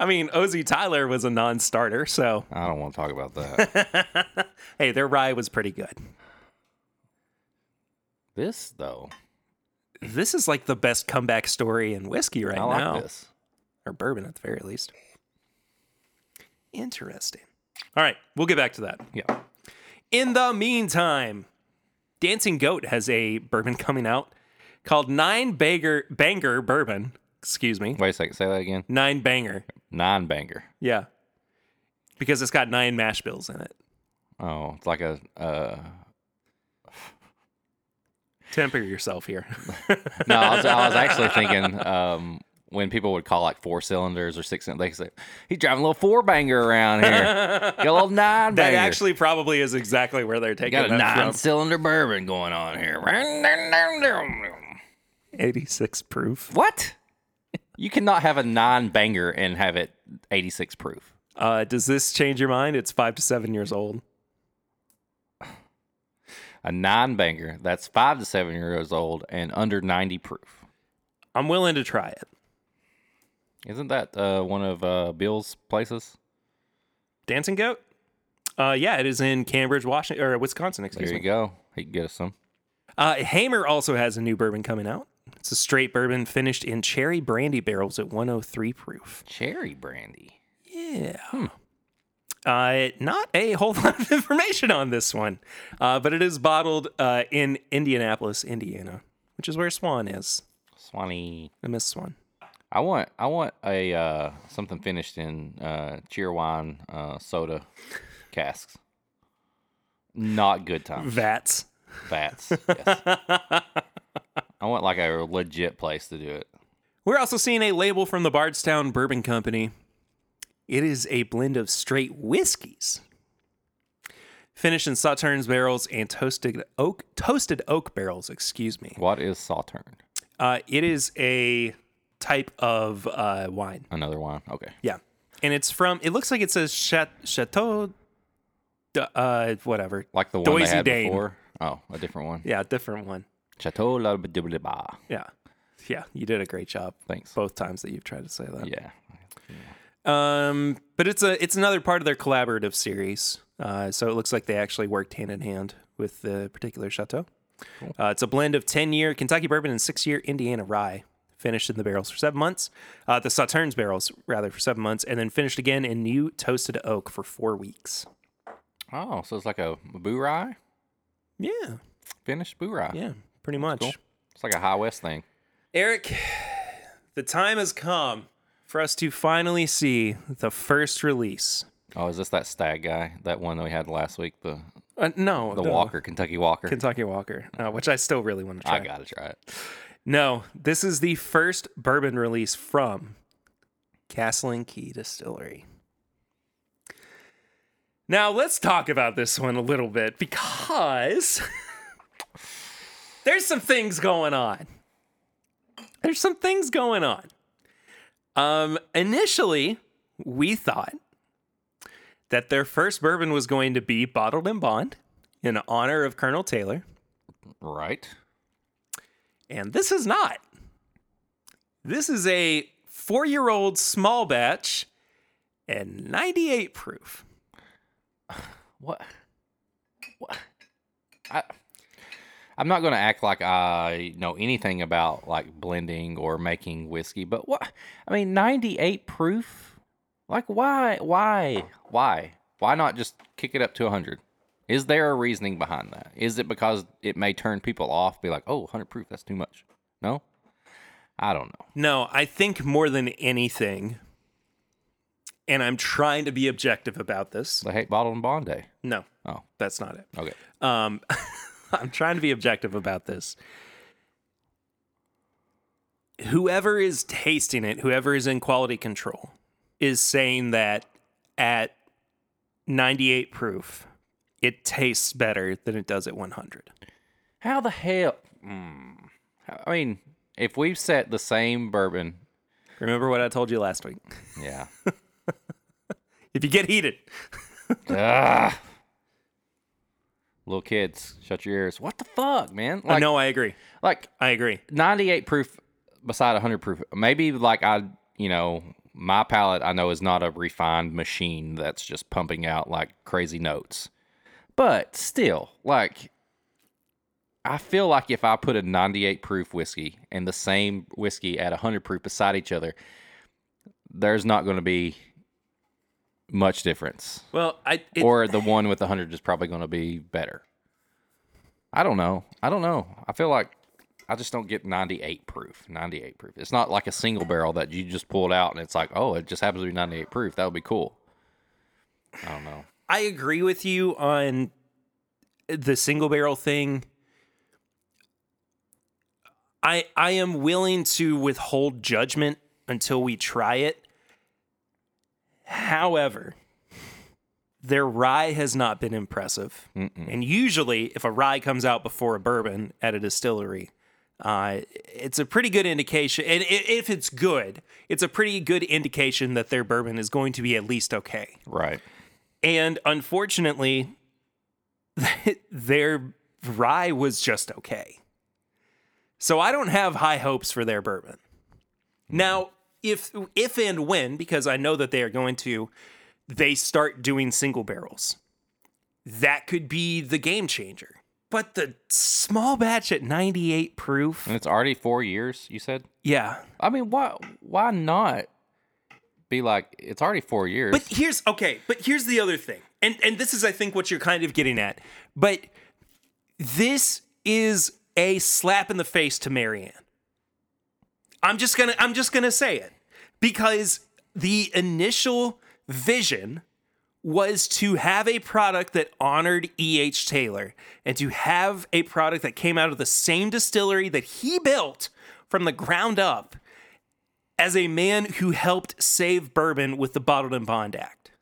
I mean, O.Z. Tyler was a non-starter, so I don't want to talk about that. Hey, their rye was pretty good. This though, this is like the best comeback story in whiskey right now. I like this. Or bourbon, at the very least. Interesting. All right, we'll get back to that. Yeah. In the meantime, Dancing Goat has a bourbon coming out called Nine Banger Bourbon. Excuse me. Wait a second. Say that again. Nine Banger. Nine Banger. Yeah. Because it's got 9 mash bills in it. Oh, it's like a... Temper yourself here. No, I was actually thinking... when people would call like 4 cylinders or 6, they could say, he's driving a little 4 banger around here. Got a little 9 banger. That actually probably is exactly where they're taking it. Got a 9-cylinder bourbon going on here. 86 proof. What? You cannot have a 9 banger and have it 86 proof. Does this change your mind? It's 5 to 7 years old. A 9 banger that's 5 to 7 years old and under 90 proof. I'm willing to try it. Isn't that one of Bill's places? Dancing Goat? Yeah, it is in Cambridge, Washington, or Wisconsin, excuse me. There you go. He can get us some. Hamer also has a new bourbon coming out. It's a straight bourbon finished in cherry brandy barrels at 103 proof. Cherry brandy? Yeah. Not a whole lot of information on this one, but it is bottled in Indianapolis, Indiana, which is where Swan is. Swanee. I miss Swan. I want a something finished in cheerwine soda casks. Not good times. Vats. Bats. Yes. I want like a legit place to do it. We're also seeing a label from the Bardstown Bourbon Company. It is a blend of straight whiskeys, finished in Sauternes barrels and toasted oak barrels, excuse me. What is Sauternes? It is a type of wine. Another wine, okay. Yeah, and it's from, it looks like it says Chateau, whatever. Like the one Doisy they had Dane. Before? Oh, a different one. Yeah, a different one. Chateau La Bidibba. Yeah. Yeah, you did a great job. Thanks. Both times that you've tried to say that. Yeah. Yeah. But it's another part of their collaborative series. So it looks like they actually worked hand in hand with the particular chateau. Cool. It's a blend of 10-year Kentucky bourbon and 6-year Indiana rye, finished in the barrels for 7 months. The Sauternes barrels, rather, for 7 months, and then finished again in new toasted oak for 4 weeks. Oh, so it's like a boo rye? Yeah. Finished boo rye. Yeah, pretty much. Cool. It's like a High West thing. Eric, the time has come for us to finally see the first release. Oh, is this that stag guy? That one that we had last week? The no. The Walker, Kentucky Walker. Kentucky Walker, which I still really want to try. I got to try it. No, this is the first bourbon release from Castle and Key Distillery. Now, let's talk about this one a little bit because there's some things going on. There's some things going on. Initially, we thought that their first bourbon was going to be bottled in bond in honor of Colonel Taylor. Right. And this is not. This is a 4-year-old small batch and 98 proof. What? I'm not going to act like I know anything about like blending or making whiskey, but what? I mean, 98 proof? Like, why? Why not just kick it up to 100? Is there a reasoning behind that? Is it because it may turn people off, be like, oh, 100 proof, that's too much? No? I don't know. No, I think more than anything, and I'm trying to be objective about this. They hate bottled and bond day. No. Oh. That's not it. Okay. I'm trying to be objective about this. Whoever is tasting it, whoever is in quality control, is saying that at 98 proof, it tastes better than it does at 100. How the hell? I mean, if we've set the same bourbon. Remember what I told you last week? Yeah. If you get heated. Little kids, shut your ears. What the fuck, man? Like, no, I agree. Like, I agree. 98 proof beside 100 proof. Maybe like my palate I know is not a refined machine that's just pumping out like crazy notes. But still, like, I feel like if I put a 98 proof whiskey and the same whiskey at 100 proof beside each other, there's not going to be much difference. Well, or the one with 100 is probably going to be better. I don't know. I feel like I just don't get 98 proof. 98 proof. It's not like a single barrel that you just pulled out and it's like, oh, it just happens to be 98 proof. That would be cool. I don't know. I agree with you on the single barrel thing. I am willing to withhold judgment until we try it. However, their rye has not been impressive. Mm-mm. And usually, if a rye comes out before a bourbon at a distillery, it's a pretty good indication. And if it's good, it's a pretty good indication that their bourbon is going to be at least okay. Right. And unfortunately, their rye was just okay. So I don't have high hopes for their bourbon. Mm-hmm. Now, if and when, because I know that they start doing single barrels. That could be the game changer. But the small batch at 98 proof. And it's already 4 years, you said? Yeah. I mean, why not be like, it's already 4 years. But here's the other thing. And this is, I think, what you're kind of getting at. But this is a slap in the face to Marianne. I'm just gonna say it because the initial vision was to have a product that honored E.H. Taylor and to have a product that came out of the same distillery that he built from the ground up as a man who helped save bourbon with the Bottled and Bond Act.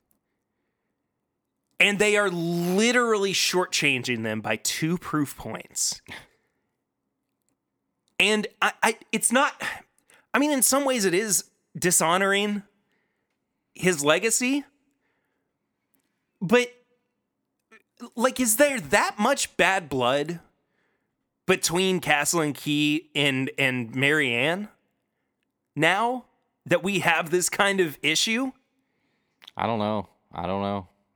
And they are literally shortchanging them by 2 proof points. And it's not, I mean, in some ways it is dishonoring his legacy, but like, is there that much bad blood between Castle and Key and Marianne now that we have this kind of issue? I don't know.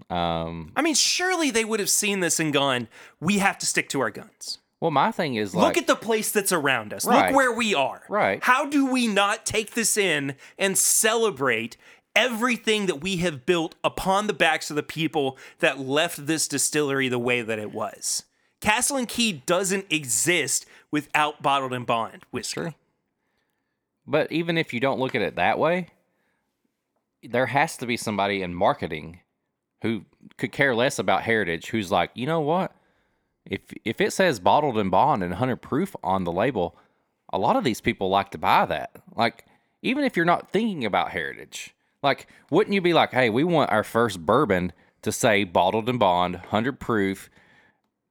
I mean, surely they would have seen this and gone, we have to stick to our guns. Well, my thing is, like, look at the place that's around us. Right. Look where we are. Right. How do we not take this in and celebrate everything that we have built upon the backs of the people that left this distillery the way that it was? Castle and Key doesn't exist without Bottled and Bond whiskey. Sure. But even if you don't look at it that way, there has to be somebody in marketing who could care less about heritage, who's like, you know what? If it says Bottled and Bond and 100 proof on the label, a lot of these people like to buy that. Like, even if you're not thinking about heritage, like, wouldn't you be like, hey, we want our first bourbon to say Bottled and Bond, 100 proof,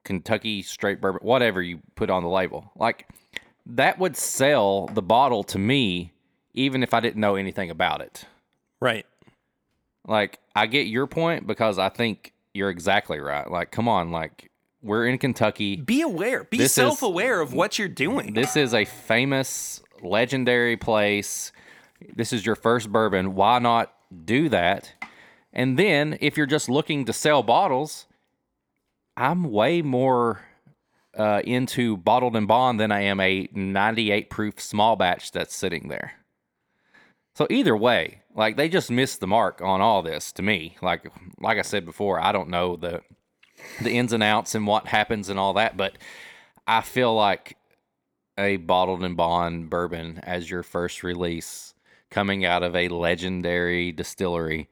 Kentucky straight bourbon, whatever you put on the label. Like, that would sell the bottle to me, even if I didn't know anything about it. Right. Like, I get your point because I think you're exactly right. Like, come on, like, we're in Kentucky. Be aware. Be self-aware of what you're doing. This is a famous, legendary place. This is your first bourbon. Why not do that? And then, if you're just looking to sell bottles, I'm way more into Bottled and Bond than I am a 98 proof small batch that's sitting there. So either way, like, they just missed the mark on all this to me. Like I said before, I don't know the ins and outs and what happens and all that, but I feel like a Bottled and Bond bourbon as your first release coming out of a legendary distillery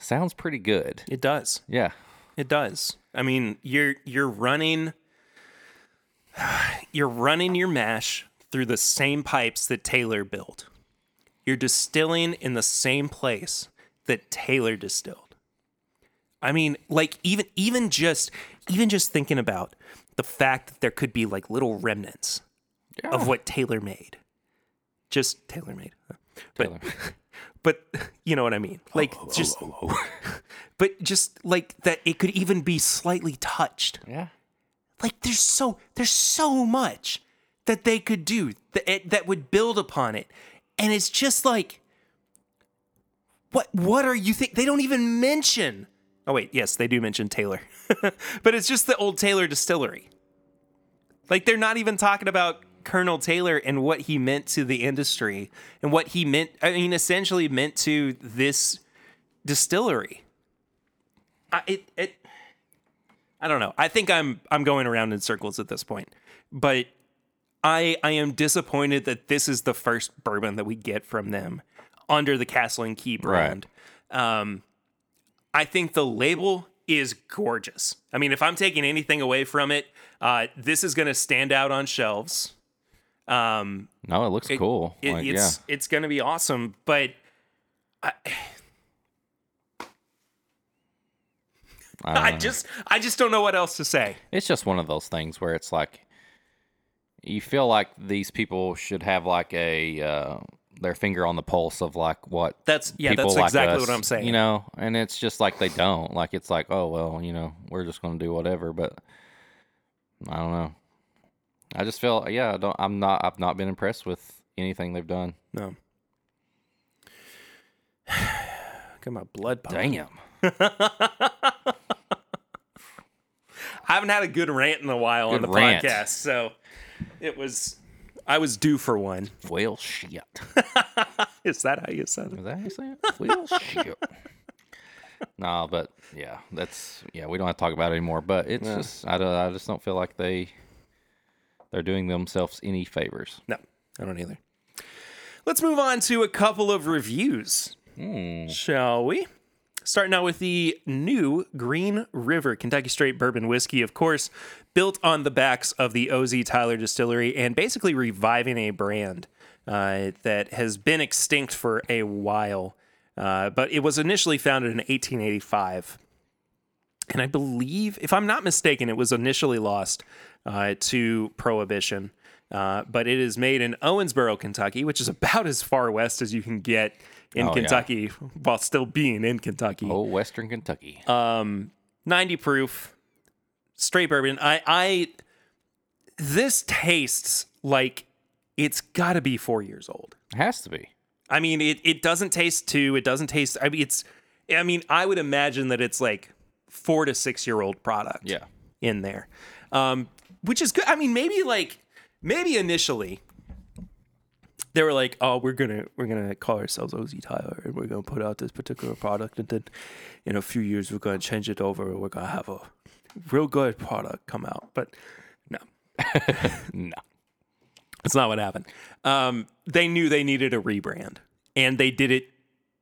sounds pretty good. It does. Yeah. It does. I mean, you're running your mash through the same pipes that Taylor built. You're distilling in the same place that Taylor distilled. I mean, like, even just thinking about the fact that there could be, like, little remnants of what Taylor made. Just Taylor made. But you know what I mean? Like, But just, like, that it could even be slightly touched. Yeah. Like, there's so much that they could do that would build upon it. And it's just like, what are you think? They don't even mention. Oh, wait. Yes, they do mention Taylor. But it's just the old Taylor distillery. Like, they're not even talking about Colonel Taylor and what he meant to the industry and what he meant. I mean, essentially meant to this distillery. I don't know. I think I'm going around in circles at this point. But I am disappointed that this is the first bourbon that we get from them under the Castle and Key brand. Right. I think the label is gorgeous. I mean, if I'm taking anything away from it, this is going to stand out on shelves. No, it looks cool. It's going to be awesome, but I just don't know what else to say. It's just one of those things where it's like, you feel like these people should have, like, a their finger on the pulse of, like, what that's like exactly us, what I'm saying. You know, and it's just like they don't. Like, it's like, oh, well, you know, we're just going to do whatever. But I don't know. I just feel, I've not been impressed with anything they've done. No. Got my blood pumping. Damn. I haven't had a good rant in a while on the podcast, so I was due for one. Well, shit. Is that how you said it? Is that how you say it? Well, shit. No, but yeah, we don't have to talk about it anymore. But it's just, I just don't feel like they're doing themselves any favors. No, I don't either. Let's move on to a couple of reviews, shall we? starting out with the new Green River Kentucky Straight Bourbon Whiskey, of course, built on the backs of the O.Z. Tyler Distillery and basically reviving a brand that has been extinct for a while. But it was initially founded in 1885. And I believe, if I'm not mistaken, it was initially lost to Prohibition. But it is made in Owensboro, Kentucky, which is about as far west as you can get in Kentucky while still being in Kentucky. Oh, Western Kentucky. 90 proof, straight bourbon. This tastes like it's got to be 4 years old. It has to be. I mean, it doesn't taste too. It doesn't taste. I mean, I would imagine that it's like 4 to 6 year old product. Yeah. In there, which is good. I mean, maybe initially they were like, "Oh, we're gonna call ourselves O.Z. Tyler, and we're gonna put out this particular product, and then in a few years we're gonna change it over, and we're gonna have a real good product come out." But no, no, that's not what happened. They knew they needed a rebrand, and they did it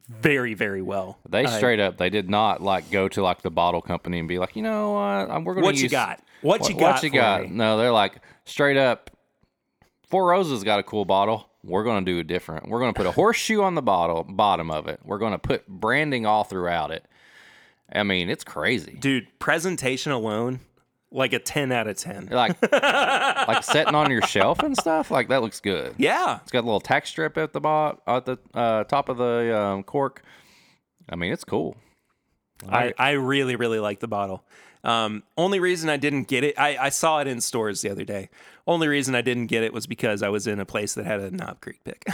very, very well. They straight up, they did not like go to like the bottle company and be like, you know what, we're gonna use what you got. No, they're like straight up. Four Roses got a cool bottle. We're going to do it different. We're going to put a horseshoe on the bottle, bottom of it. We're going to put branding all throughout it. I mean, it's crazy. Dude, presentation alone, like a 10 out of 10. Like, like sitting on your shelf and stuff? Like, that looks good. Yeah. It's got a little tack strip at the top of the cork. I mean, it's cool. I really, really like the bottle. Only reason I didn't get it, I saw it in stores the other day. Only reason I didn't get it was because I was in a place that had a Knob Creek pick.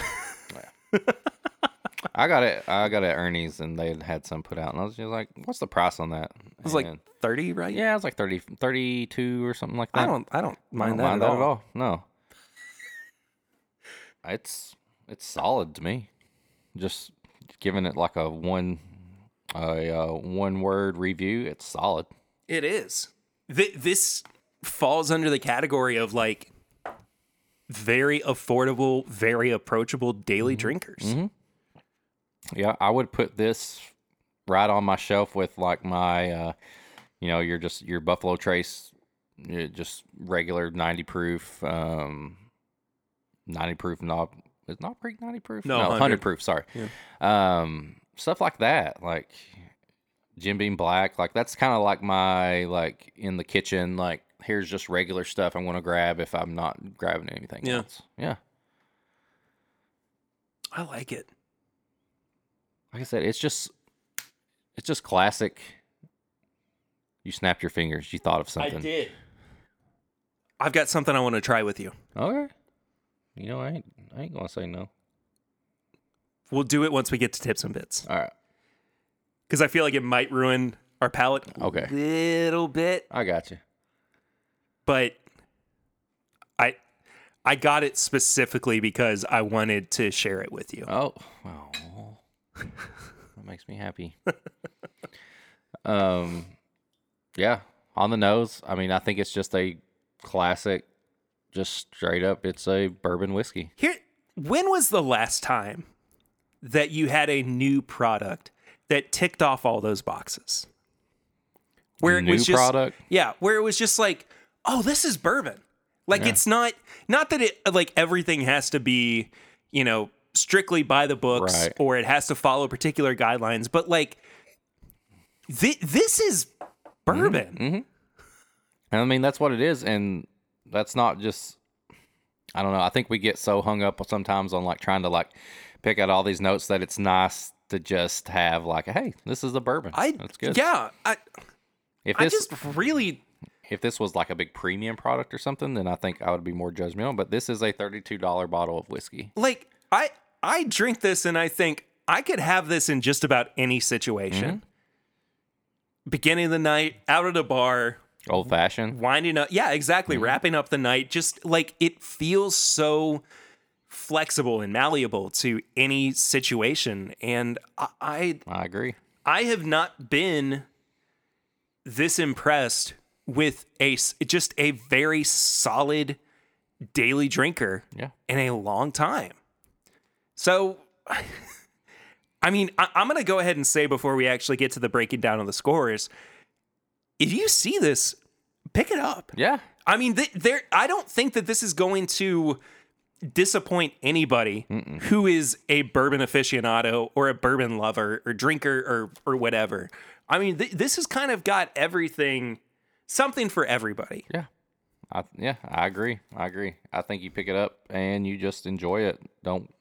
I got it at Ernie's, and they had some put out, and I was just like, "What's the price on that?" It was like 30, right? Yeah, it was like 30, 32 or something like that. I don't mind that at all. No, it's solid to me. Just giving it like a one word review, it's solid. It is. This falls under the category of like very affordable, very approachable daily drinkers. Mm-hmm. Yeah, I would put this right on my shelf with like my, your Buffalo Trace, just regular 90 proof, 90 proof Knob. Is Knob Creek 90 proof? No, 100 proof. Sorry. Yeah. Stuff like that. Like Jim Beam Black, like that's kind of like my, like in the kitchen, like here's just regular stuff I'm going to grab if I'm not grabbing anything else. Yeah. I like it. Like I said, it's just classic. You snapped your fingers. You thought of something. I did. I've got something I want to try with you. Okay. You know, I ain't going to say no. We'll do it once we get to tips and bits. All right. Because I feel like it might ruin our palate a little bit. I got you. But I got it specifically because I wanted to share it with you. Oh, wow. That makes me happy. Yeah, on the nose. I mean, I think it's just a classic, just straight up, it's a bourbon whiskey. When was the last time that you had a new product that ticked off all those boxes? Where it was just product. Yeah, where it was just like, oh, this is bourbon. Like it's not that it like everything has to be, strictly by the books or it has to follow particular guidelines, but like this is bourbon. Mm-hmm. Mm-hmm. I mean, that's what it is, and that's not just, I don't know. I think we get so hung up sometimes on like trying to like pick out all these notes that it's nice to just have like, hey, this is a bourbon. That's good. Yeah. If this was like a big premium product or something, then I think I would be more judgmental. But this is a $32 bottle of whiskey. Like I drink this and I think I could have this in just about any situation. Mm-hmm. Beginning of the night, out at a bar. Old fashioned. Winding up. Yeah, exactly. Mm-hmm. Wrapping up the night. Just like it feels so flexible and malleable to any situation, and I agree. I have not been this impressed with just a very solid daily drinker in a long time. So I mean, I'm going to go ahead and say before we actually get to the breaking down of the scores, if you see this, pick it up. Yeah. I mean, I don't think that this is going to disappoint anybody who is a bourbon aficionado or a bourbon lover or drinker or whatever. I mean, this has kind of got everything, something for everybody. Yeah. I agree. I think you pick it up and you just enjoy it. Don't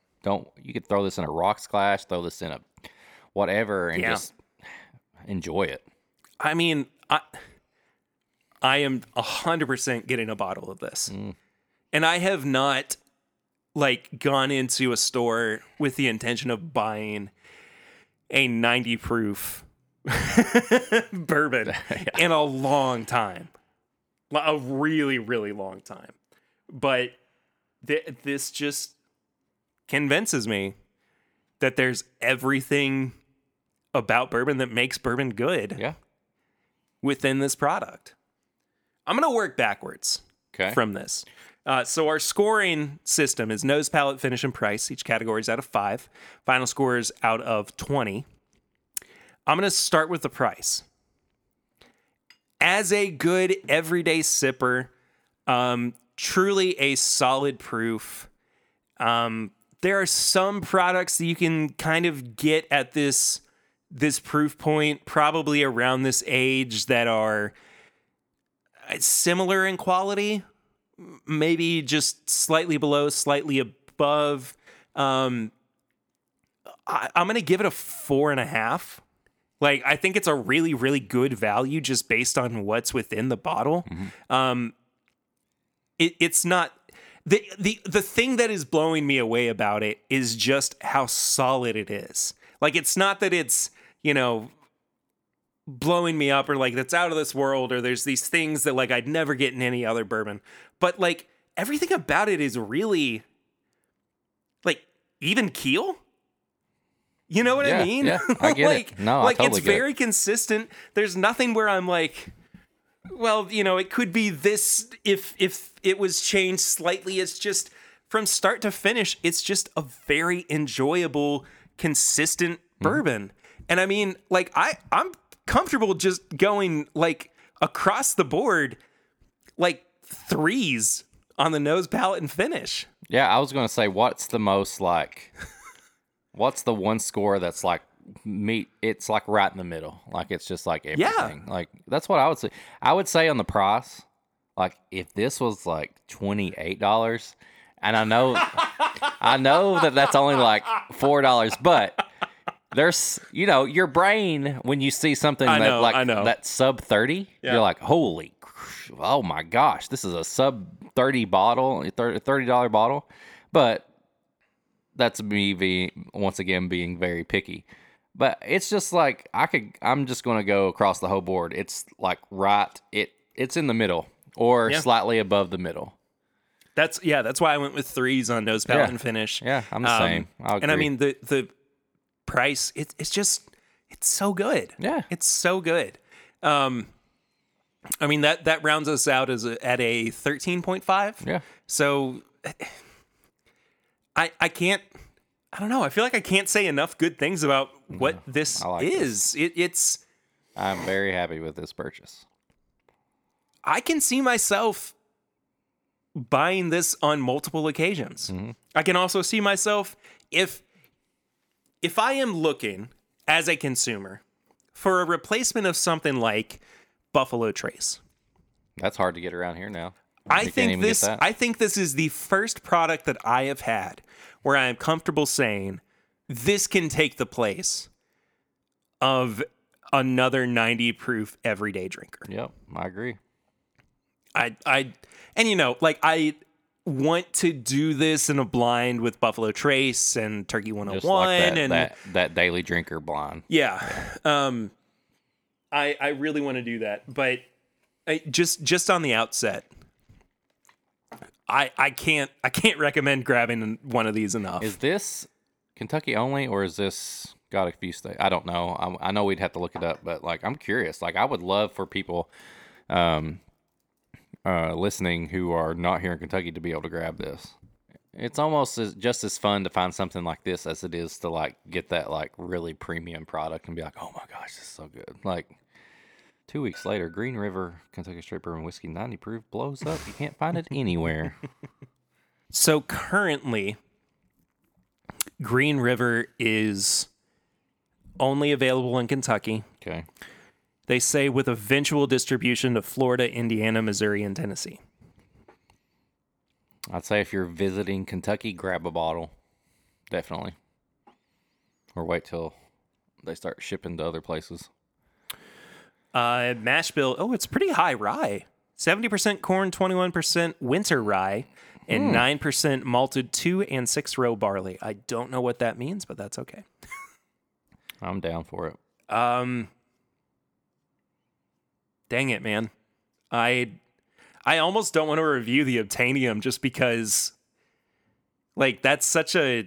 you could throw this in a rocks clash, throw this in a whatever, and just enjoy it. I mean, I am 100% getting a bottle of this. And I have not like gone into a store with the intention of buying a 90 proof bourbon in a long time. A really, really long time. But this just convinces me that there's everything about bourbon that makes bourbon good within this product. I'm going to work backwards from this. So our scoring system is nose, palate, finish, and price. Each category is out of 5. Final score is out of 20. I'm going to start with the price. As a good everyday sipper, truly a solid proof. There are some products that you can kind of get at this proof point, probably around this age, that are similar in quality, maybe just slightly below, slightly above. I'm going to give it a 4.5. Like, I think it's a really, really good value just based on what's within the bottle. It's not... The thing that is blowing me away about it is just how solid it is. Like, it's not that it's, you know, blowing me up or, like, that's out of this world or there's these things that, like, I'd never get in any other bourbon. But, like, everything about it is really, like, even keel. You know what I mean? Yeah, I get it. No, I totally it's very consistent. There's nothing where I'm like, well, you know, it could be this if it was changed slightly. It's just from start to finish, it's just a very enjoyable, consistent bourbon. And I mean, like I'm comfortable just going like across the board, like 3s on the nose, palate, and finish. Yeah, I was gonna say, what's the most like? What's the one score that's like meet? It's like right in the middle. Like it's just like everything. Yeah. Like that's what I would say. I would say on the price, like if this was like $28, and I know that that's only like $4, but there's your brain when you see something that's sub 30, you're like, holy, oh my gosh, this is a sub 30 bottle, $30 bottle, but. That's me once again being very picky, but it's just like I'm just going to go across the whole board. It's like it's in the middle or slightly above the middle. That's why I went with 3s on nose, palate, and finish. Yeah, I'm the same. I'll agree. And I mean the price. It's just so good. Yeah, it's so good. I mean that rounds us out at a 13.5. Yeah. So. I can't, I don't know. I feel like I can't say enough good things about what this is. It's. I'm very happy with this purchase. I can see myself buying this on multiple occasions. I can also see myself if I am looking as a consumer for a replacement of something like Buffalo Trace. That's hard to get around here now. I think this is the first product that I have had where I am comfortable saying this can take the place of another 90 proof everyday drinker. Yep, I agree. I want to do this in a blind with Buffalo Trace and Turkey 101 just like that daily drinker blind. Yeah. I really want to do that, but just on the outset. I can't recommend grabbing one of these enough. Is this Kentucky only, or is this got a few states? I don't know. I know we'd have to look it up, but like I'm curious. Like I would love for people listening who are not here in Kentucky to be able to grab this It's almost just as fun to find something like this as it is to like get that like really premium product and be like, oh my gosh, this is so good. Like 2 weeks later, Green River Kentucky Straight Bourbon Whiskey 90 proof blows up. You can't find it anywhere. So currently, Green River is only available in Kentucky. Okay. They say with eventual distribution to Florida, Indiana, Missouri, and Tennessee. I'd say if you're visiting Kentucky, grab a bottle. Definitely. Or wait till they start shipping to other places. Mash bill. Oh, it's pretty high rye. 70% corn, 21% winter rye, and 9% malted 2- and 6-row barley. I don't know what that means, but that's okay. I'm down for it. Dang it, man. I almost don't want to review the Obtainium just because, like, that's such a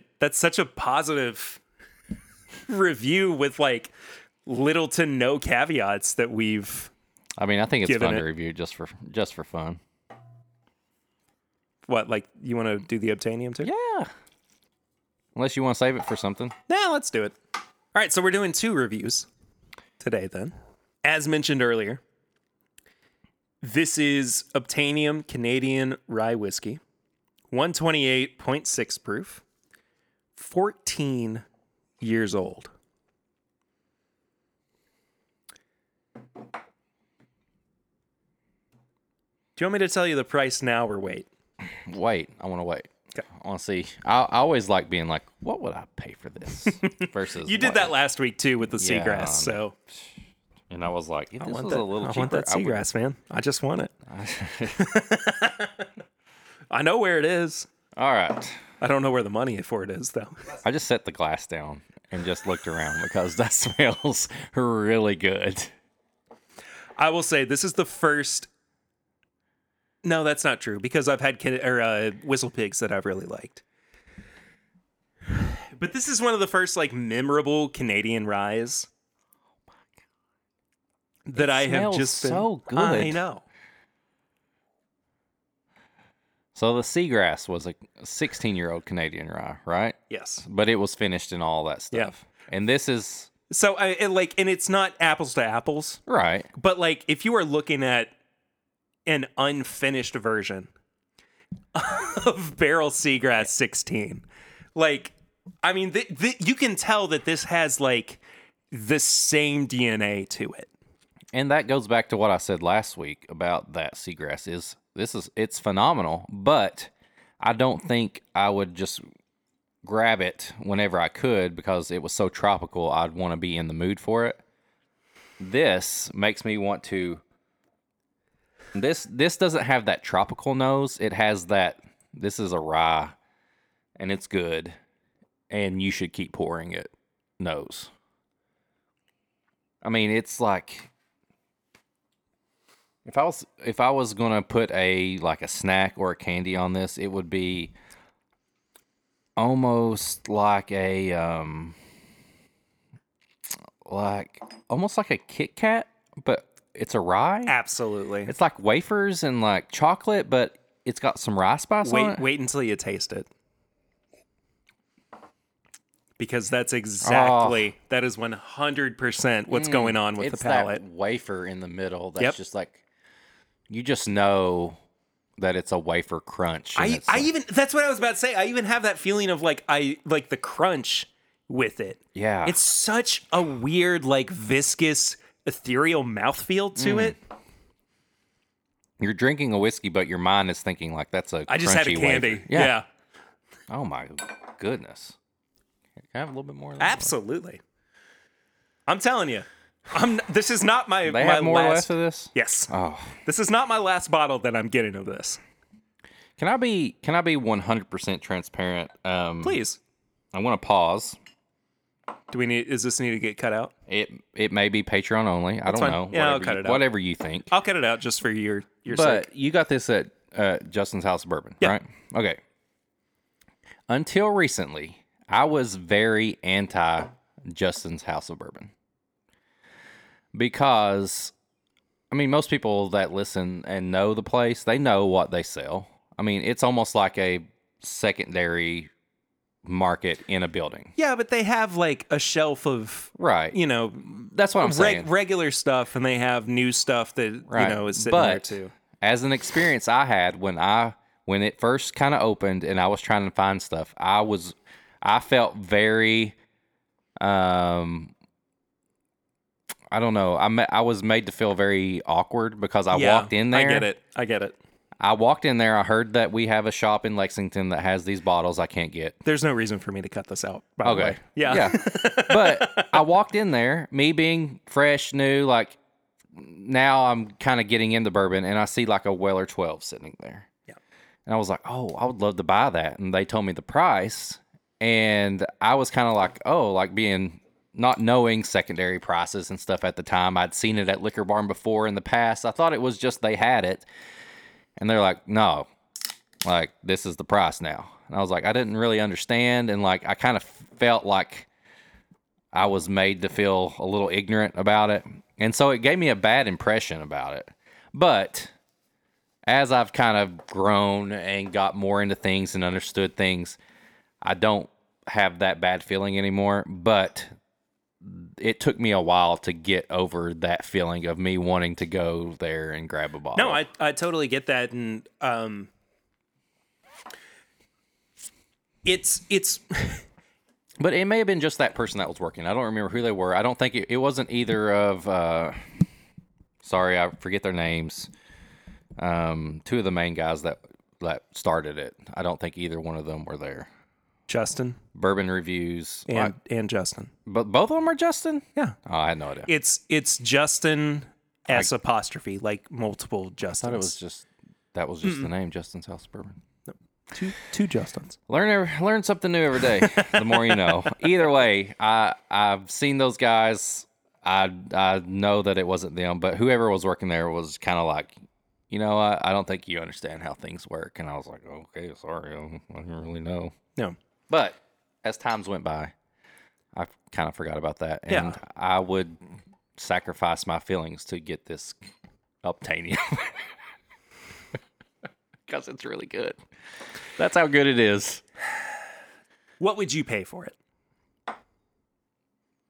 positive review with like little to no caveats that we've. I mean, I think it's fun to review just for fun. What, like, you want to do the Obtainium too? Yeah. Unless you want to save it for something. Nah, let's do it. All right, so we're doing 2 reviews today then. As mentioned earlier, this is Obtainium Canadian Rye Whiskey, 128.6 proof, 14 years old. Do you want me to tell you the price now or wait? Wait. I want to wait. Okay. I want to see. I always like being like, what would I pay for this? Versus you did that last week, too, with the Seagrass, so... And I was like, I want that, a little cheaper. I want that Seagrass, man. I just want it. I know where it is. All right. I don't know where the money for it is, though. I just set the glass down and just looked around because that smells really good. I will say this is the first. No, that's not true because I've had Whistle Pigs that I've really liked. But this is one of the first like memorable Canadian ryes. That it I have just been so good. I know. So the Seagrass was a 16-year-old Canadian rye, right? Yes. But it was finished and all that stuff. Yeah. And this is so and it's not apples to apples, right? But like if you are looking at an unfinished version of barrel Seagrass 16, like I mean, you can tell that this has like the same DNA to it. And that goes back to what I said last week about that Seagrass it's phenomenal, but I don't think I would just grab it whenever I could because it was so tropical. I'd want to be in the mood for it. This makes me want to. This doesn't have that tropical nose. It has that. This is a rye, and it's good, and you should keep pouring it. Nose. I mean, it's like. If I was gonna put a snack or a candy on this, it would be almost like a Kit Kat, but it's a rye. Absolutely, it's like wafers and like chocolate, but it's got some rye spice on it. Wait until you taste it, because that's exactly that is 100% what's going on with the palate. That wafer in the middle. That's just like. You just know that it's a wafer crunch. That's what I was about to say. I even have that feeling of like I like the crunch with it. Yeah. It's such a weird, like viscous, ethereal mouthfeel to it. You're drinking a whiskey, but your mind is thinking like that's a I just had a candy. Yeah. Oh my goodness. Can I have a little bit more of that? Absolutely. One? I'm telling you. This is not my last... They have more left of this? Yes. Oh. This is not my last bottle that I'm getting of this. Can I be 100% transparent? Please. I want to pause. Does this need to get cut out? It may be Patreon only. I don't know. Yeah, I'll cut it out. Whatever you think. I'll cut it out just for your sake. But you got this at Justin's House of Bourbon, right? Okay. Until recently, I was very anti Justin's House of Bourbon. Because, I mean, most people that listen and know the place, they know what they sell. I mean, it's almost like a secondary market in a building. Yeah, but they have like a shelf of that's what I'm saying. Regular stuff, and they have new stuff that is sitting there too. As an experience I had when it first kind of opened and I was trying to find stuff, I felt very I don't know. I was made to feel very awkward because I walked in there. I get it. I walked in there. I heard that we have a shop in Lexington that has these bottles I can't get. There's no reason for me to cut this out, by the way. Yeah. But I walked in there, me being fresh, new, like now I'm kind of getting into bourbon, and I see like a Weller 12 sitting there. Yeah. And I was like, oh, I would love to buy that. And they told me the price, and I was kind of like, oh, like being... not knowing secondary prices and stuff at the time. I'd seen it at Liquor Barn before in the past. I thought it was just they had it. And they're like, no, like this is the price now. And I was like, I didn't really understand. And like, I kind of felt like I was made to feel a little ignorant about it. And so it gave me a bad impression about it. But as I've kind of grown and got more into things and understood things, I don't have that bad feeling anymore. But it took me a while to get over that feeling of me wanting to go there and grab a bottle. No, I totally get that. And it's but it may have been just that person that was working. I don't remember who they were. I don't think it wasn't either of sorry, I forget their names. Two of the main guys that started it. I don't think either one of them were there. Justin. Bourbon Reviews. And Justin. But both of them are Justin? Yeah. Oh, I had no idea. It's Justin S apostrophe, like multiple Justins. I thought it was just the name, Justin's House of Bourbon. No. Two Justins. Learn something new every day. The more you know. Either way, I've seen those guys. I know that it wasn't them, but whoever was working there was kind of like, you know, I don't think you understand how things work. And I was like, okay, sorry. I don't really know. No. But as times went by, I kind of forgot about that. And I would sacrifice my feelings to get this Obtainium. Because it's really good. That's how good it is. What would you pay for it?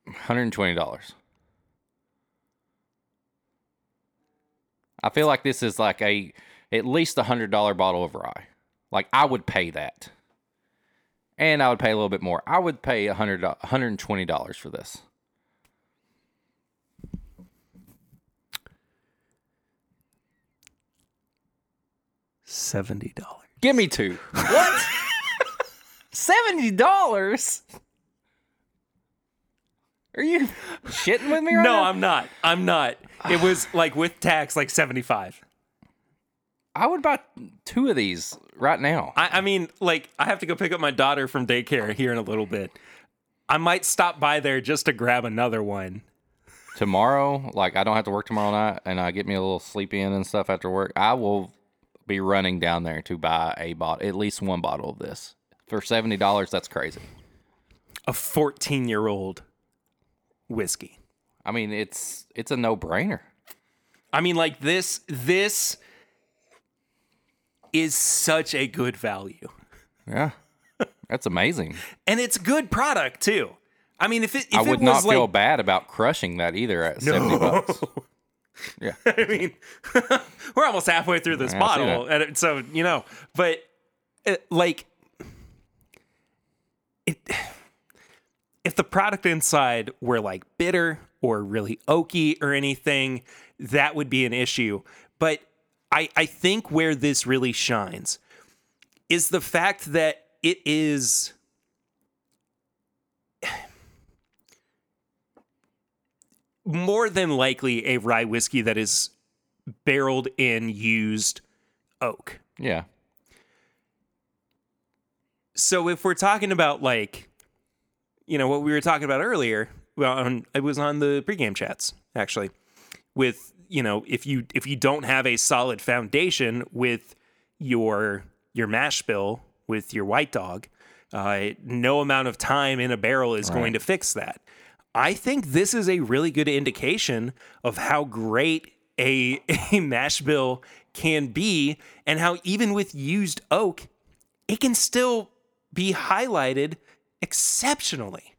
$120. I feel like this is like at least $100 bottle of rye. Like, I would pay that. And I would pay a little bit more. I would pay $120 for this. $70. Give me two. What? $70? Are you shitting with me right now? No, I'm not. It was like with tax, like $75. I would buy two of these right now. I mean, like, I have to go pick up my daughter from daycare here in a little bit. I might stop by there just to grab another one. Tomorrow, like, I don't have to work tomorrow night, and I get me a little sleepy in and stuff after work. I will be running down there to buy a bottle, at least one bottle of this. For $70, that's crazy. A 14-year-old whiskey. I mean, it's a no-brainer. I mean, like, this is such a good value. Yeah. That's amazing. And it's good product too. I mean, I would not feel bad about crushing that either at $70. Yeah. I mean, we're almost halfway through this bottle. And so, but if the product inside were like bitter or really oaky or anything, that would be an issue. But I think where this really shines is the fact that it is... more than likely a rye whiskey that is barreled in used oak. Yeah. So if we're talking about, like, what we were talking about earlier, well, it was on the pregame chats, actually, with... if you don't have a solid foundation with your mash bill, with your white dog, no amount of time in a barrel is going to fix that. I think this is a really good indication of how great a mash bill can be, and how even with used oak, it can still be highlighted exceptionally.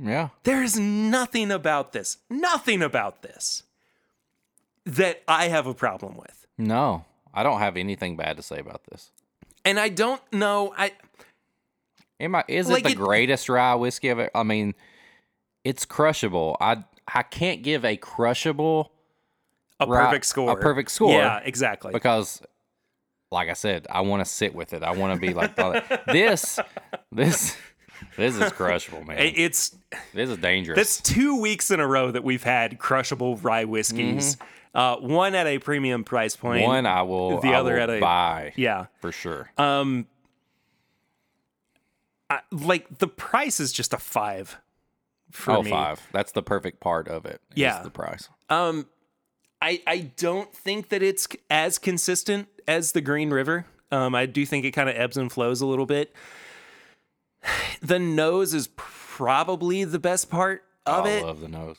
Yeah. There is nothing about this that I have a problem with. No, I don't have anything bad to say about this. And I don't know. Is it the greatest rye whiskey ever? I mean, it's crushable. I can't give a crushable a perfect score. Yeah, exactly. Because, like I said, I want to sit with it. I want to be like this is crushable, man. This is dangerous. That's 2 weeks in a row that we've had crushable rye whiskeys. Mm-hmm. One at a premium price point. One I will. The other I will buy. Yeah, for sure. The price is just a $5 for me. $5. That's the perfect part of it. Yeah, the price. I don't think that it's as consistent as the Green River. I do think it kind of ebbs and flows a little bit. The nose is probably the best part of it. I love the nose.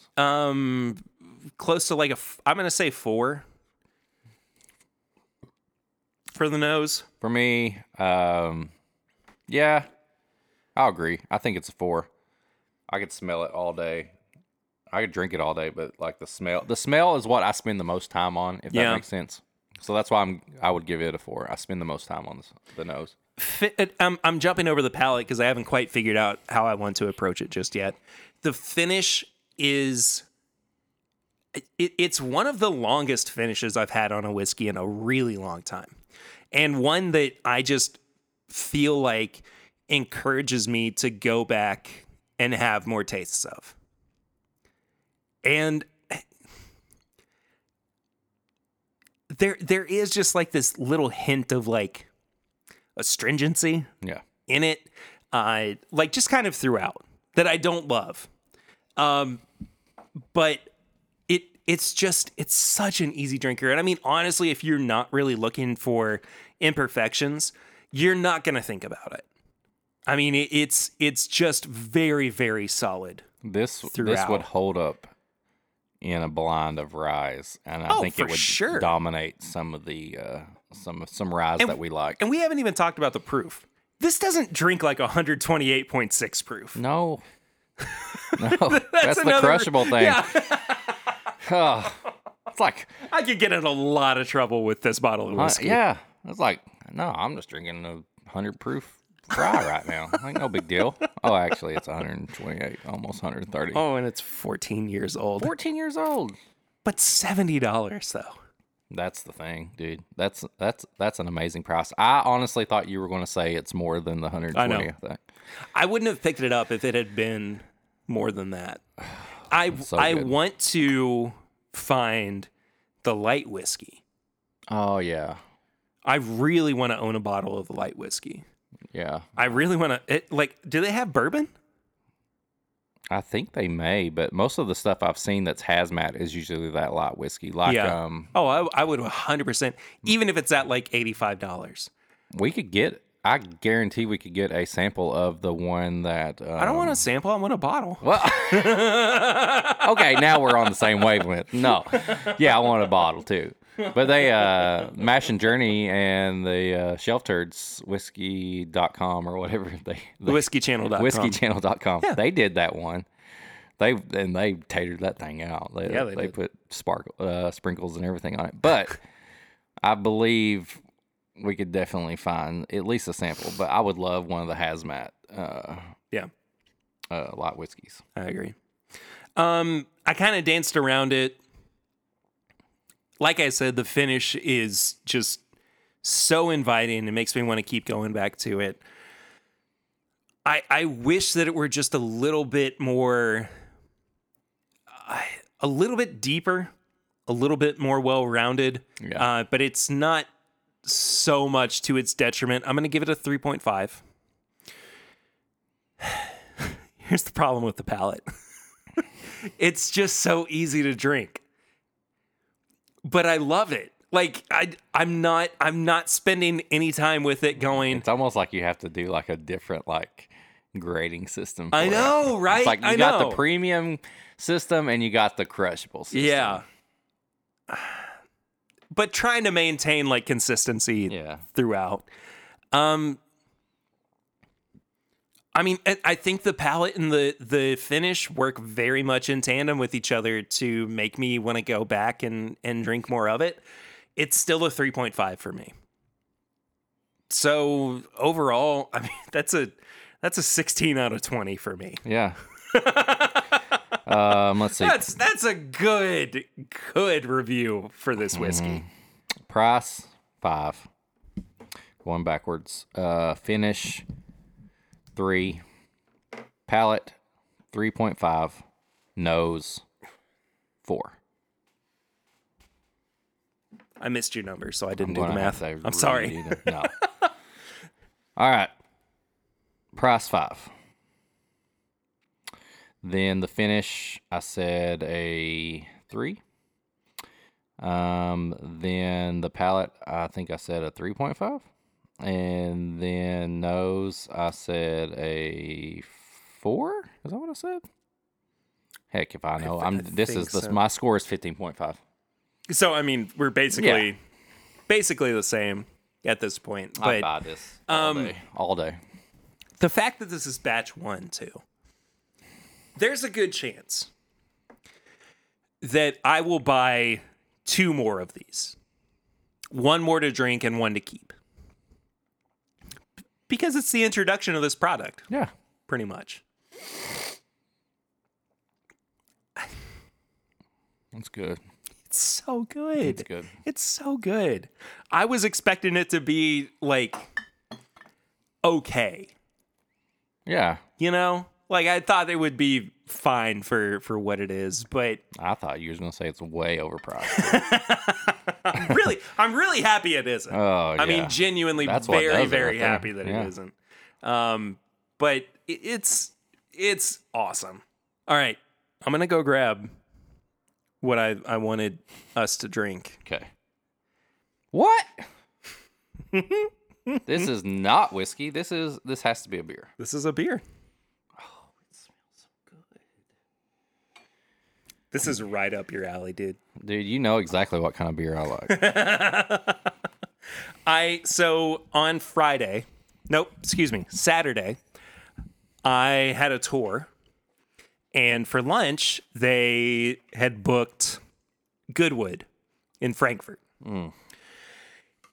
Close to like I'm going to say 4 for the nose. For me, yeah, I'll agree. I think it's a 4. I could smell it all day. I could drink it all day, but like the smell is what I spend the most time on, if that makes sense. So that's why I would give it a 4. I spend the most time on the nose. I'm jumping over the palate because I haven't quite figured out how I want to approach it just yet. The finish is... It's one of the longest finishes I've had on a whiskey in a really long time. And one that I just feel like encourages me to go back and have more tastes of. And there is just like this little hint of like astringency in it. Like just kind of throughout that I don't love. But it's such an easy drinker. And I mean, honestly, if you're not really looking for imperfections, you're not going to think about it. I mean, it's just very, very solid. This would hold up in a blind of rye, and I think it would dominate some of the some rye that we like. And we haven't even talked about the proof. This doesn't drink like 128.6 proof. No, that's the crushable thing. Yeah. It's like I could get in a lot of trouble with this bottle of whiskey. Yeah, it's like I'm just drinking a 100 proof. Rye right now. Like, no big deal. Oh, actually, it's 128, almost 130. Oh, and it's 14 years old. But $70 though. That's the thing, dude. That's an amazing price. I honestly thought you were going to say it's more than the 120. I know. I wouldn't have picked it up if it had been more than that. I want to find the light whiskey. Oh yeah. I really want to own a bottle of the light whiskey. Yeah. I really want to... do they have bourbon? I think they may, but most of the stuff I've seen that's hazmat is usually that light whiskey. I would 100%, even if it's at like $85. I guarantee we could get a sample of the one that... I don't want a sample, I want a bottle. Well, okay, now we're on the same wavelength. No. Yeah, I want a bottle too. But they, Mash and Journey and the Shelf Turds, whiskey.com or whatever. Whiskeychannel.com. Whiskeychannel.com. Yeah. They did that one. They tatered that thing out. They put sprinkles and everything on it. But I believe we could definitely find at least a sample. But I would love one of the hazmat light whiskeys. I agree. I kind of danced around it. Like I said, the finish is just so inviting. It makes me want to keep going back to it. I wish that it were just a little bit more, a little bit deeper, a little bit more well-rounded. Yeah. But it's not so much to its detriment. I'm going to give it a 3.5. Here's the problem with the palate. It's just so easy to drink. But I love it. Like I'm not spending any time with it going. It's almost like you have to do like a different like grading system. I know, it. Right? It's like you got the premium system and you got the crushable system. Yeah. But trying to maintain like consistency throughout. I mean, I think the palette and the finish work very much in tandem with each other to make me want to go back and drink more of it. It's still a 3.5 for me. So overall, I mean, that's a 16 out of 20 for me. Yeah. Let's see. That's a good review for this whiskey. Mm-hmm. Price, 5. Going backwards. Finish, 3. Palate, 3.5. Nose, 4. I missed your number, so I didn't do the math. I'm sorry. No. All right. Price, 5. Then the finish, I said a 3. Then the palate, I think I said a 3.5. And then nose, I said a 4. Is that what I said? Heck if I know. My score is 15.5. So I mean, we're basically the same at this point. But, I buy this all day. The fact that this is batch 1 too. There's a good chance that I will buy 2 more of these. 1 more to drink and 1 to keep. Because it's the introduction of this product. Yeah. Pretty much. That's good. It's so good. It's good. It's so good. I was expecting it to be like, okay. Yeah. You know? Like, I thought it would be fine for what it is, but... I thought you were going to say it's way overpriced. I'm really happy it isn't. Oh, yeah. I mean, genuinely very, very happy that it isn't. But it's awesome. All right. I'm going to go grab what I wanted us to drink. Okay. What? This is not whiskey. This has to be a beer. This is a beer. This is right up your alley, dude. Dude, you know exactly what kind of beer I like. So on Saturday, I had a tour. And for lunch, they had booked Goodwood in Frankfurt. Mm.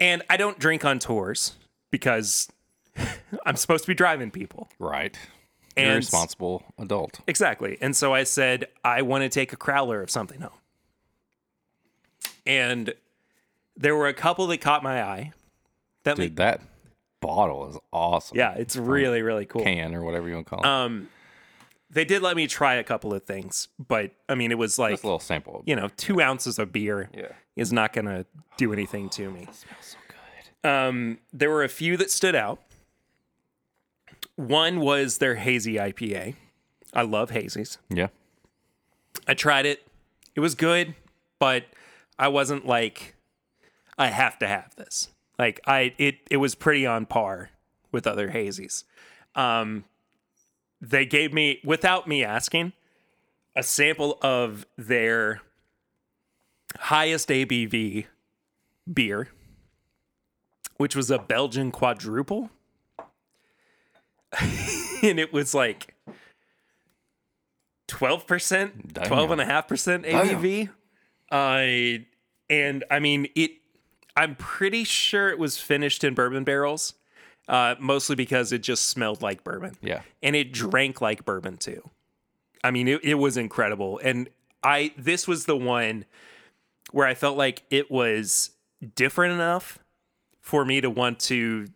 And I don't drink on tours because I'm supposed to be driving people. Right. You're a responsible adult. Exactly. And so I said, I want to take a crowler of something home. And there were a couple that caught my eye. That bottle is awesome. Yeah, it's really, really cool. Can or whatever you want to call it. They did let me try a couple of things, but I mean, it was like just a little sample. You know, 2 ounces of beer is not going to do anything to me. That smells so good. There were a few that stood out. One was their hazy IPA. I love hazies. Yeah. I tried it. It was good, but I wasn't like, I have to have this. Like, it was pretty on par with other hazies. They gave me, without me asking, a sample of their highest ABV beer, which was a Belgian quadruple. And it was like 12%, 12.5% ABV. And I mean, I'm pretty sure it was finished in bourbon barrels, mostly because it just smelled like bourbon. Yeah. And it drank like bourbon too. I mean, it was incredible. And this was the one where I felt like it was different enough for me to want to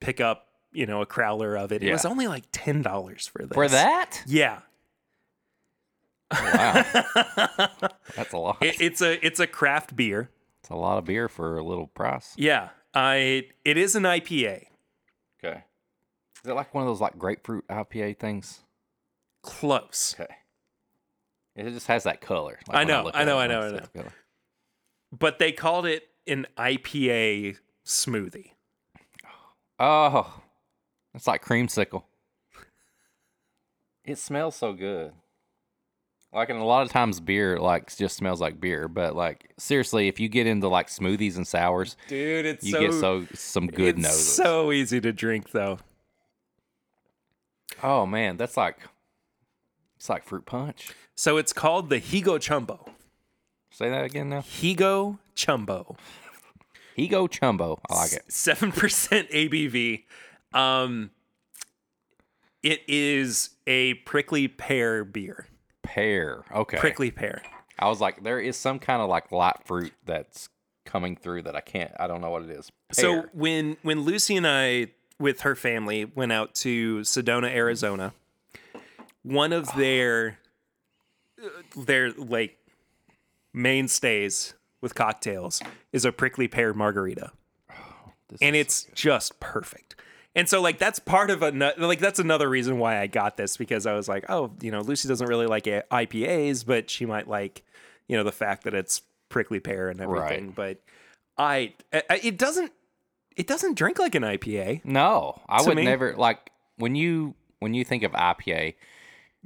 pick up, you know, a crowler of it. Yeah. It was only like $10 for this. For that? Yeah. Wow. That's a lot. It's a craft beer. It's a lot of beer for a little price. Yeah. It is an IPA. Okay. Is it like one of those like grapefruit IPA things? Close. Okay. It just has that color. Like I know. But they called it an IPA smoothie. Oh. It's like creamsicle. It smells so good. Like, and a lot of times beer, like, just smells like beer. But, like, seriously, if you get into, like, smoothies and sours, dude, you get some good noses. It's so easy to drink, though. Oh man, that's like, it's like fruit punch. So it's called the Higo Chumbo. Say that again now. Higo Chumbo. Higo Chumbo. I like it. 7% ABV. It is a prickly pear beer. Pear. Okay. Prickly pear. I was like, there is some kind of like light fruit that's coming through that I can't, I don't know what it is. Pear. So when Lucy and I, with her family, went out to Sedona, Arizona, one of their like mainstays with cocktails is a prickly pear margarita. Oh, and it's so just perfect. And so like, that's part of that's another reason why I got this, because I was like, oh, you know, Lucy doesn't really like IPAs, but she might like, you know, the fact that it's prickly pear and everything. Right. But it doesn't drink like an IPA. No, I would never like when you think of IPA,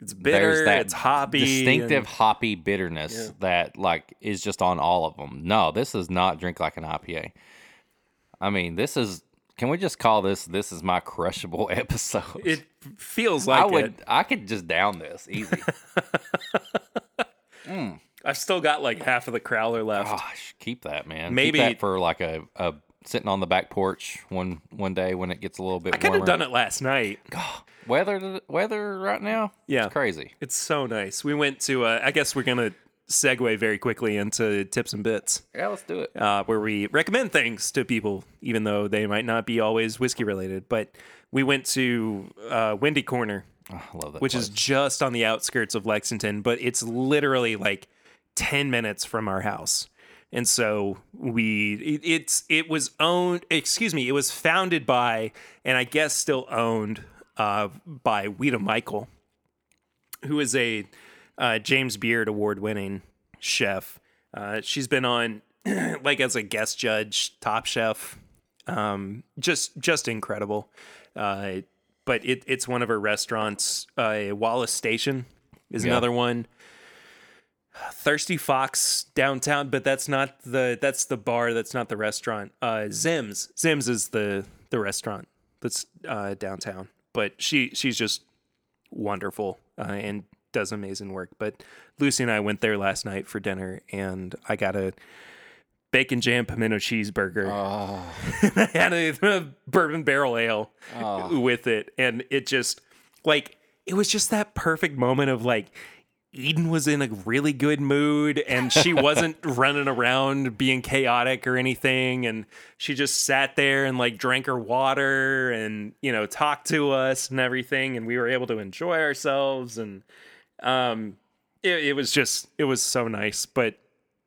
it's bitter, it's hoppy, distinctive hoppy bitterness that like is just on all of them. No, this is not drink like an IPA. I mean, this is. Can we just call this is my crushable episode? It feels like I could just down this easy. I've still got like half of the crowler left. Gosh, keep that, man. Maybe keep that for like a sitting on the back porch one day when it gets a little bit warmer. I could have done it last night. God, weather right now? Yeah. It's crazy. It's so nice. We went to, I guess we're going to segue very quickly into tips and bits. Yeah, let's do it. Where we recommend things to people, even though they might not be always whiskey related. But we went to Windy Corner, oh, I love that which place. Is just on the outskirts of Lexington, but it's literally like 10 minutes from our house. And so it was founded by, and I guess still owned by Ouida Michael, who is a James Beard award-winning chef. She's been on like as a guest judge, Top Chef, just incredible. But it's one of her restaurants. Wallace Station is another one. Thirsty Fox downtown, but that's the bar, that's not the restaurant. Zim's is the restaurant that's downtown. But she's just wonderful and does amazing work. But Lucy and I went there last night for dinner, and I got a bacon jam pimento cheeseburger. Oh. I had a bourbon barrel ale with it, and it just like it was just that perfect moment of like. Eden was in a really good mood, and she wasn't running around being chaotic or anything. And she just sat there and like drank her water and, you know, talked to us and everything. And we were able to enjoy ourselves. And it was so nice. But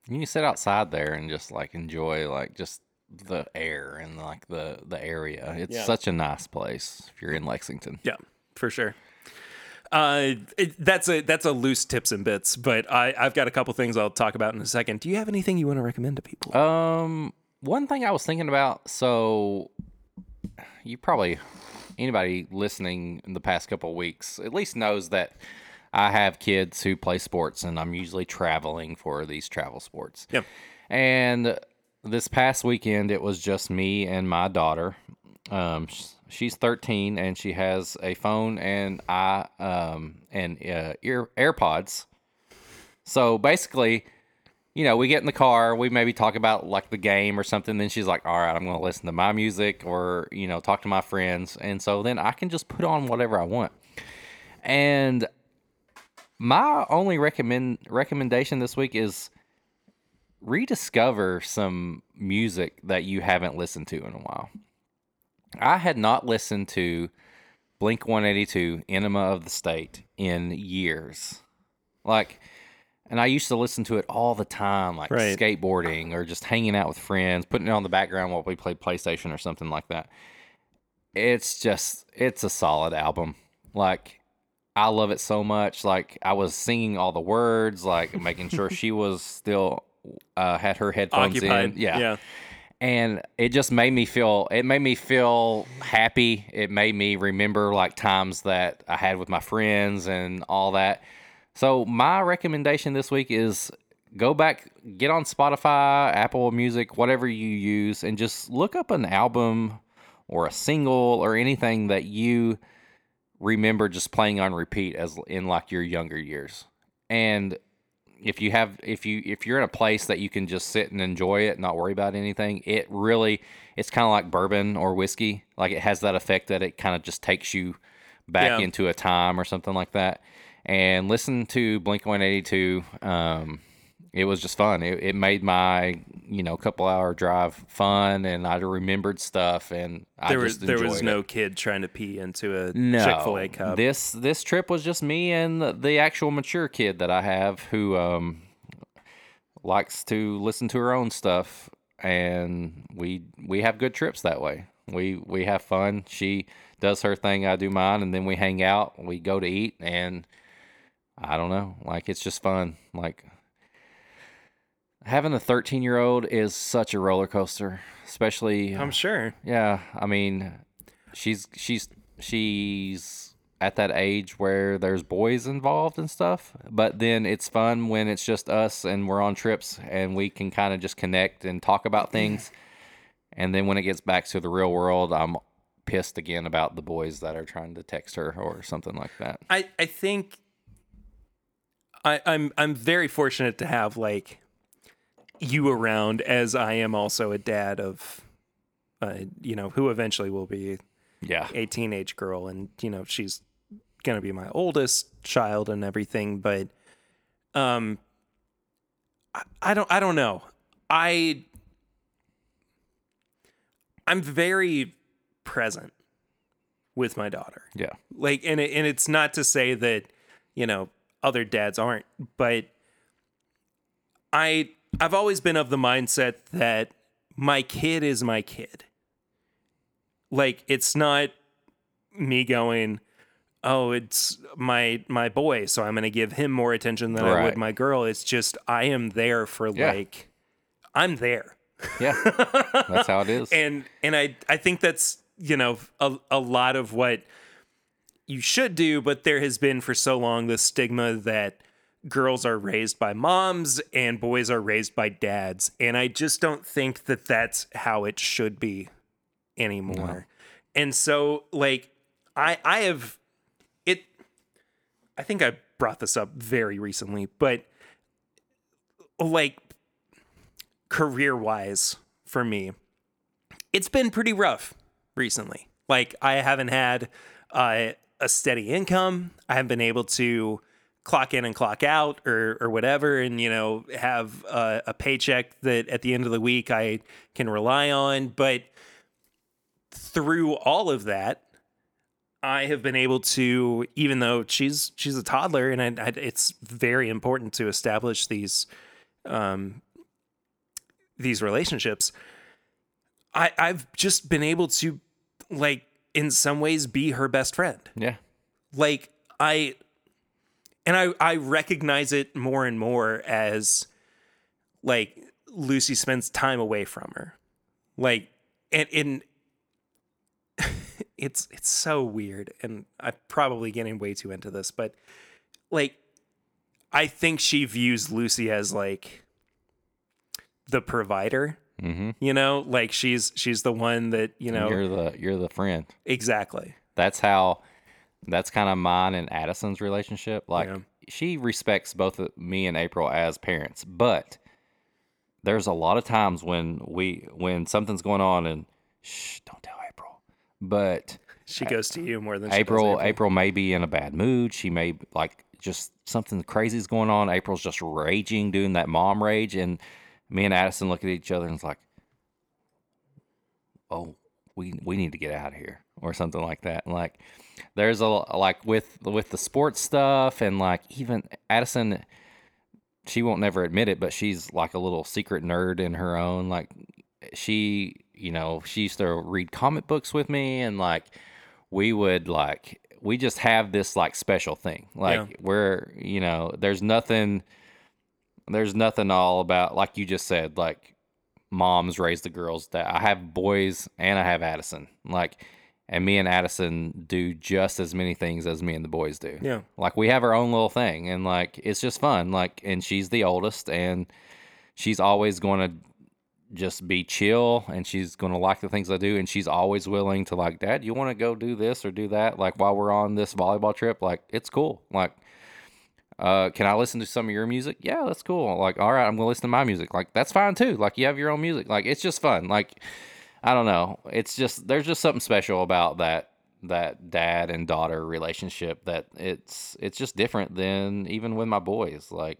you can sit outside there and just like enjoy like just the air and like the area. It's such a nice place if you're in Lexington. Yeah, for sure. That's a loose tips and bits, but I've got a couple things I'll talk about in a second. Do you have anything you want to recommend to people? One thing I was thinking about, so you probably, anybody listening in the past couple of weeks at least knows that I have kids who play sports, and I'm usually traveling for these travel sports. Yep. And this past weekend, it was just me and my daughter. She's 13 and she has a phone and AirPods. So basically, you know, we get in the car, we maybe talk about like the game or something. Then she's like, all right, I'm going to listen to my music or, you know, talk to my friends. And so then I can just put on whatever I want. And my only recommendation this week is rediscover some music that you haven't listened to in a while. I had not listened to Blink-182, Enema of the State, in years. Like, and I used to listen to it all the time, like skateboarding or just hanging out with friends, putting it on the background while we played PlayStation or something like that. It's a solid album. Like, I love it so much. Like, I was singing all the words, like making sure she was still, had her headphones occupied in. Yeah. And it just made me feel happy. It made me remember like times that I had with my friends and all that. So my recommendation this week is go back, get on Spotify, Apple Music, whatever you use, and just look up an album or a single or anything that you remember just playing on repeat as in like your younger years. And if you're in a place that you can just sit and enjoy it and not worry about anything, it's kind of like bourbon or whiskey. Like it has that effect that it kind of just takes you back into a time or something like that. And listen to Blink-182. It was just fun. It made my couple hour drive fun, and I remembered stuff. And there was no kid trying to pee into a Chick-fil-A cup. This trip was just me and the actual mature kid that I have, who likes to listen to her own stuff, and we have good trips that way. We have fun. She does her thing, I do mine, and then we hang out. We go to eat, and I don't know, like it's just fun, like. Having a 13-year-old is such a roller coaster, especially. I'm sure. Yeah, I mean, she's at that age where there's boys involved and stuff. But then it's fun when it's just us and we're on trips and we can kind of just connect and talk about things. And then when it gets back to the real world, I'm pissed again about the boys that are trying to text her or something like that. I think I'm very fortunate to have like. You around, as I am also a dad of, who eventually will be a teenage girl, and she's gonna be my oldest child and everything. But I don't know. I'm very present with my daughter. Yeah, like, and it's not to say that other dads aren't, but I've always been of the mindset that my kid is my kid. Like, it's not me going, oh, it's my boy, so I'm going to give him more attention than I would my girl. It's just I am there for like, I'm there. Yeah, that's how it is. And I think that's, a lot of what you should do, but there has been for so long this stigma that girls are raised by moms and boys are raised by dads. And I just don't think that that's how it should be anymore. No. And so like, I think I brought this up very recently, but like career wise for me, it's been pretty rough recently. Like I haven't had a steady income. I haven't been able to clock in and clock out or whatever, and have a paycheck that at the end of the week I can rely on. But through all of that, I have been able to, even though she's a toddler, and it's very important to establish these relationships. I've just been able to, like, in some ways, be her best friend. Yeah, like I recognize it more and more as, like, Lucy spends time away from her. Like, and it's so weird, and I'm probably getting way too into this, but, like, I think she views Lucy as, like, the provider. Mm-hmm. Like, she's the one that, You're the friend. Exactly. That's kind of mine and Addison's relationship. Like, she respects both me and April as parents, but there's a lot of times when something's going on and shh, don't tell April. But she goes to you more than April. April may be in a bad mood. She may like just something crazy is going on. April's just raging, doing that mom rage, and me and Addison look at each other and it's like, oh, we need to get out of here or something like that. And like, there's a like with the sports stuff, and like even Addison, she won't never admit it, but she's like a little secret nerd in her own. Like she, she used to read comic books with me, and like we just have this like special thing. Like we're there's nothing all about, like you just said, like moms raise the girls. That I have boys and I have Addison, like. And me and Addison do just as many things as me and the boys do. Yeah. Like, we have our own little thing, and, like, it's just fun. Like, and she's the oldest, and she's always going to just be chill, and she's going to like the things I do, and she's always willing to, like, Dad, you want to go do this or do that, like, while we're on this volleyball trip? Like, it's cool. Like, can I listen to some of your music? Yeah, that's cool. Like, all right, I'm going to listen to my music. Like, that's fine, too. Like, you have your own music. Like, it's just fun. Like, I don't know. It's just, there's just something special about that dad and daughter relationship that it's just different than even with my boys. Like,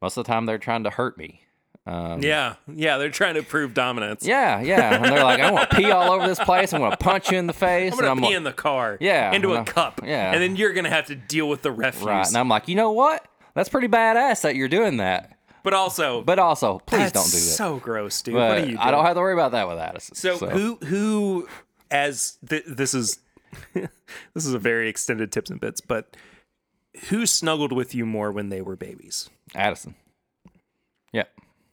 most of the time they're trying to hurt me. Yeah, they're trying to prove dominance. Yeah, and they're like, I want to pee all over this place. I'm going to punch you in the face. I'm going to pee in the car. Yeah, into a cup. Yeah, and then you're going to have to deal with the refuse. Right, and I'm like, you know what? That's pretty badass that you're doing that. But also, please don't do that. So gross, dude. But what are you doing? I don't have to worry about that with Addison. So. who as this is this is a very extended tips and bits, but who snuggled with you more when they were babies? Addison. Yeah.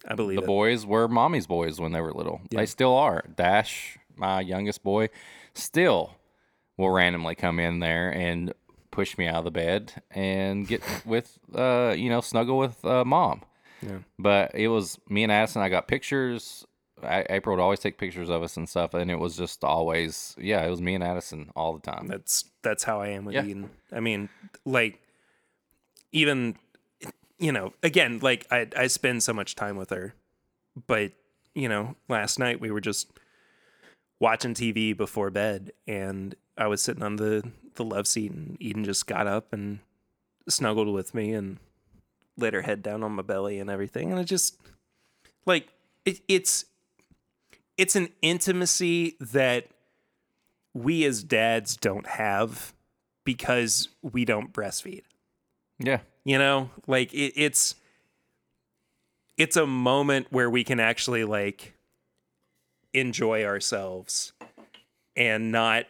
I believe the boys were mommy's boys when they were little. Yeah. They still are. Dash, my youngest boy, still will randomly come in there and push me out of the bed and get with, snuggle with mom. Yeah. But it was me and Addison. I got pictures. April would always take pictures of us and stuff, and it was just always, it was me and Addison all the time. That's how I am with Eden. I mean, like, even. Again, like I spend so much time with her, but last night we were just watching TV before bed, and I was sitting on the love seat, and Eden just got up and snuggled with me and laid her head down on my belly and everything, and it just like it's an intimacy that we as dads don't have because we don't breastfeed. Yeah. Like it's a moment where we can actually like enjoy ourselves and not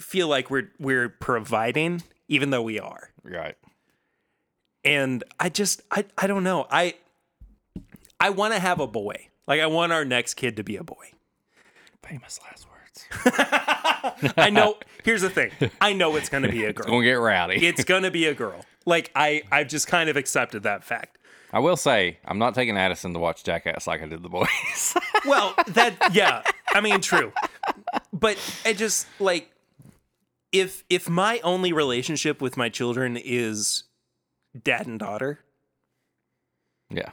feel like we're providing, even though we are. Right. And I don't know. I want to have a boy. Like, I want our next kid to be a boy. Famous last word. I know. Here's the thing. I know it's going to be a girl. It's going to get rowdy. It's going to be a girl. Like, I've just kind of accepted that fact. I will say, I'm not taking Addison to watch Jackass like I did the boys. Well, I mean, true. But I just, like, if my only relationship with my children is dad and daughter. Yeah.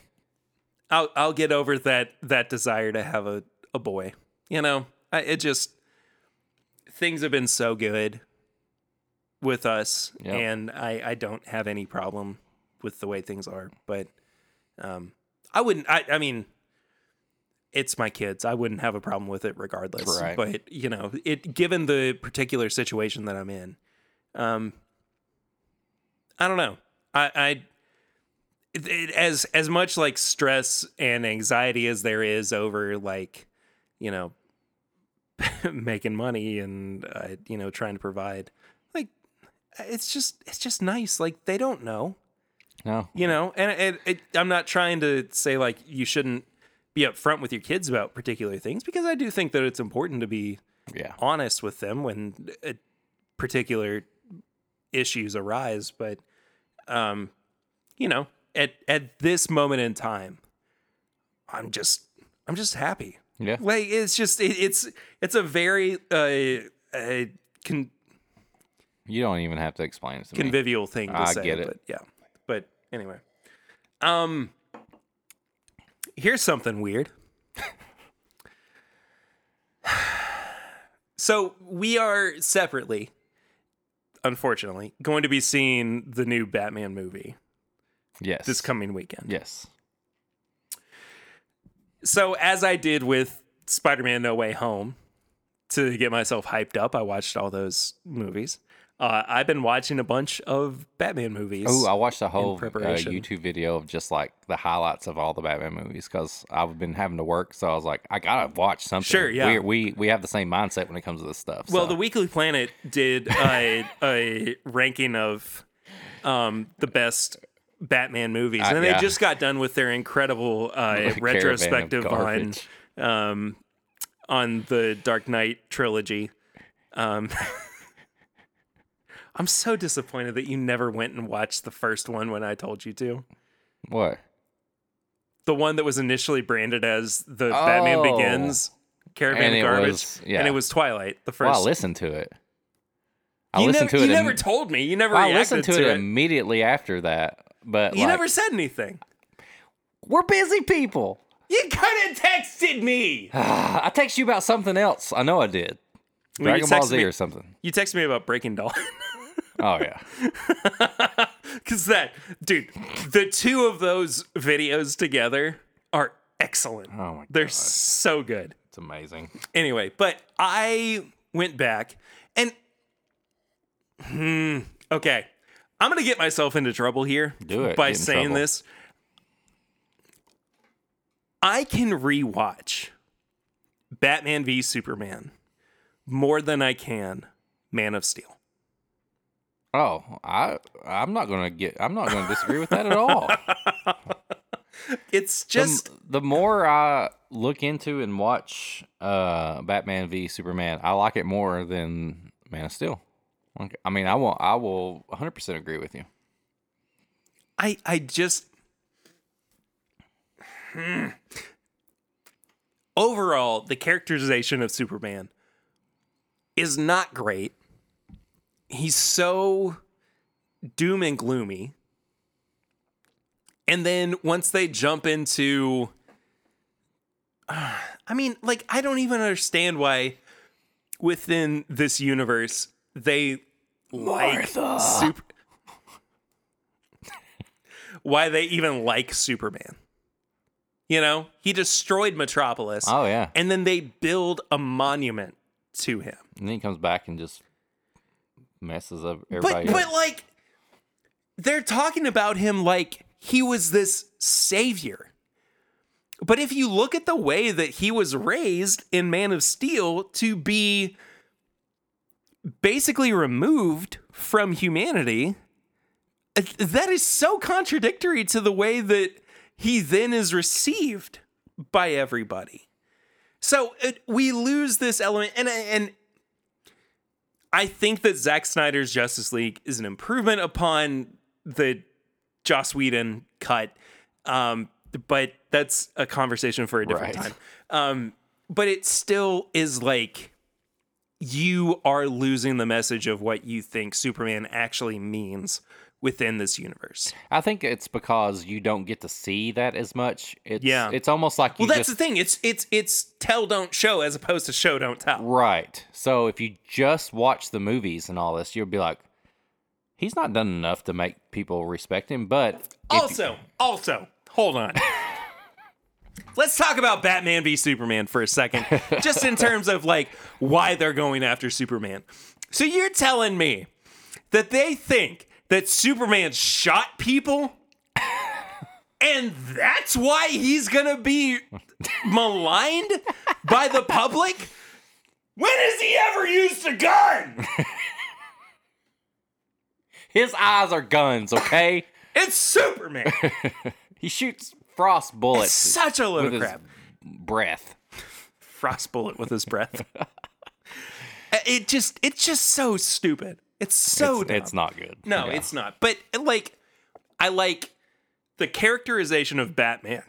I'll get over that desire to have a boy, things have been so good with us, and I don't have any problem with the way things are, but it's my kids. I wouldn't have a problem with it regardless, right. But, given the particular situation that I'm in, I don't know. As much like stress and anxiety as there is over like, making money and trying to provide, like, it's just nice. Like, they don't know. No. I'm not trying to say like you shouldn't be upfront with your kids about particular things, because I do think that it's important to be honest with them when particular issues arise, but at this moment in time, I'm just happy. Yeah, like it's just it's a very you don't even have to explain it to convivial me. Thing to I say. I get it, but yeah. But anyway, here's something weird. So we are separately, unfortunately, going to be seeing the new Batman movie. Yes, this coming weekend. Yes. So as I did with Spider-Man No Way Home, to get myself hyped up, I watched all those movies. I've been watching a bunch of Batman movies. Oh, I watched a whole YouTube video of just like the highlights of all the Batman movies, because I've been having to work. So I was like, I got to watch something. Sure, yeah. We have the same mindset when it comes to this stuff. Well, the Weekly Planet did a ranking of the best Batman movies, and they just got done with their incredible retrospective on the Dark Knight trilogy. I'm so disappointed that you never went and watched the first one when I told you to. What? the one that was initially branded as the Batman Begins, Caravan of Garbage, and it was Twilight, the first. Well, I listened to it. You never told me. You never reacted to it. I listened to it immediately after that. But you never said anything. We're busy people. You could have texted me. I texted you about something else. I know I did. Dragon Ball Z or something. You texted me about Breaking Dawn. Oh, yeah. Because the two of those videos together are excellent. Oh, my God. They're so good. It's amazing. Anyway, but I went back and... okay. I'm going to get myself into trouble here by saying this. I can rewatch Batman v Superman more than I can Man of Steel. Oh, I'm not gonna disagree with that at all. It's just the more I look into and watch Batman v Superman, I like it more than Man of Steel. I mean, I will 100% agree with you. Overall, the characterization of Superman is not great. He's so doom and gloomy. And then once they jump into... I mean, like, I don't even understand why within this universe, they like why they even like Superman. You know, he destroyed Metropolis. Oh, yeah. And then they build a monument to him. And then he comes back and just... messes up everybody else. But like they're talking about him like he was this savior, but if you look at the way that he was raised in Man of Steel to be basically removed from humanity, that is so contradictory to the way that he then is received by everybody. So we lose this element, and I think that Zack Snyder's Justice League is an improvement upon the Joss Whedon cut, but that's a conversation for a different time. But it still is like you are losing the message of what you think Superman actually means within this universe. I think it's because you don't get to see that as much. It's almost like that's the thing. It's tell don't show as opposed to show don't tell. Right. So if you just watch the movies and all this, you'll be like, he's not done enough to make people respect him. But also, hold on. Let's talk about Batman v Superman for a second, just in terms of like why they're going after Superman. So you're telling me that they think that Superman shot people, and that's why he's gonna be maligned by the public? When has he ever used a gun? His eyes are guns, okay? It's Superman. He shoots frost bullets. It's such a load of crap. Breath. Frost bullet with his breath. It's just so stupid. It's so dumb. It's not good. No, yeah. It's not. But, like, I like the characterization of Batman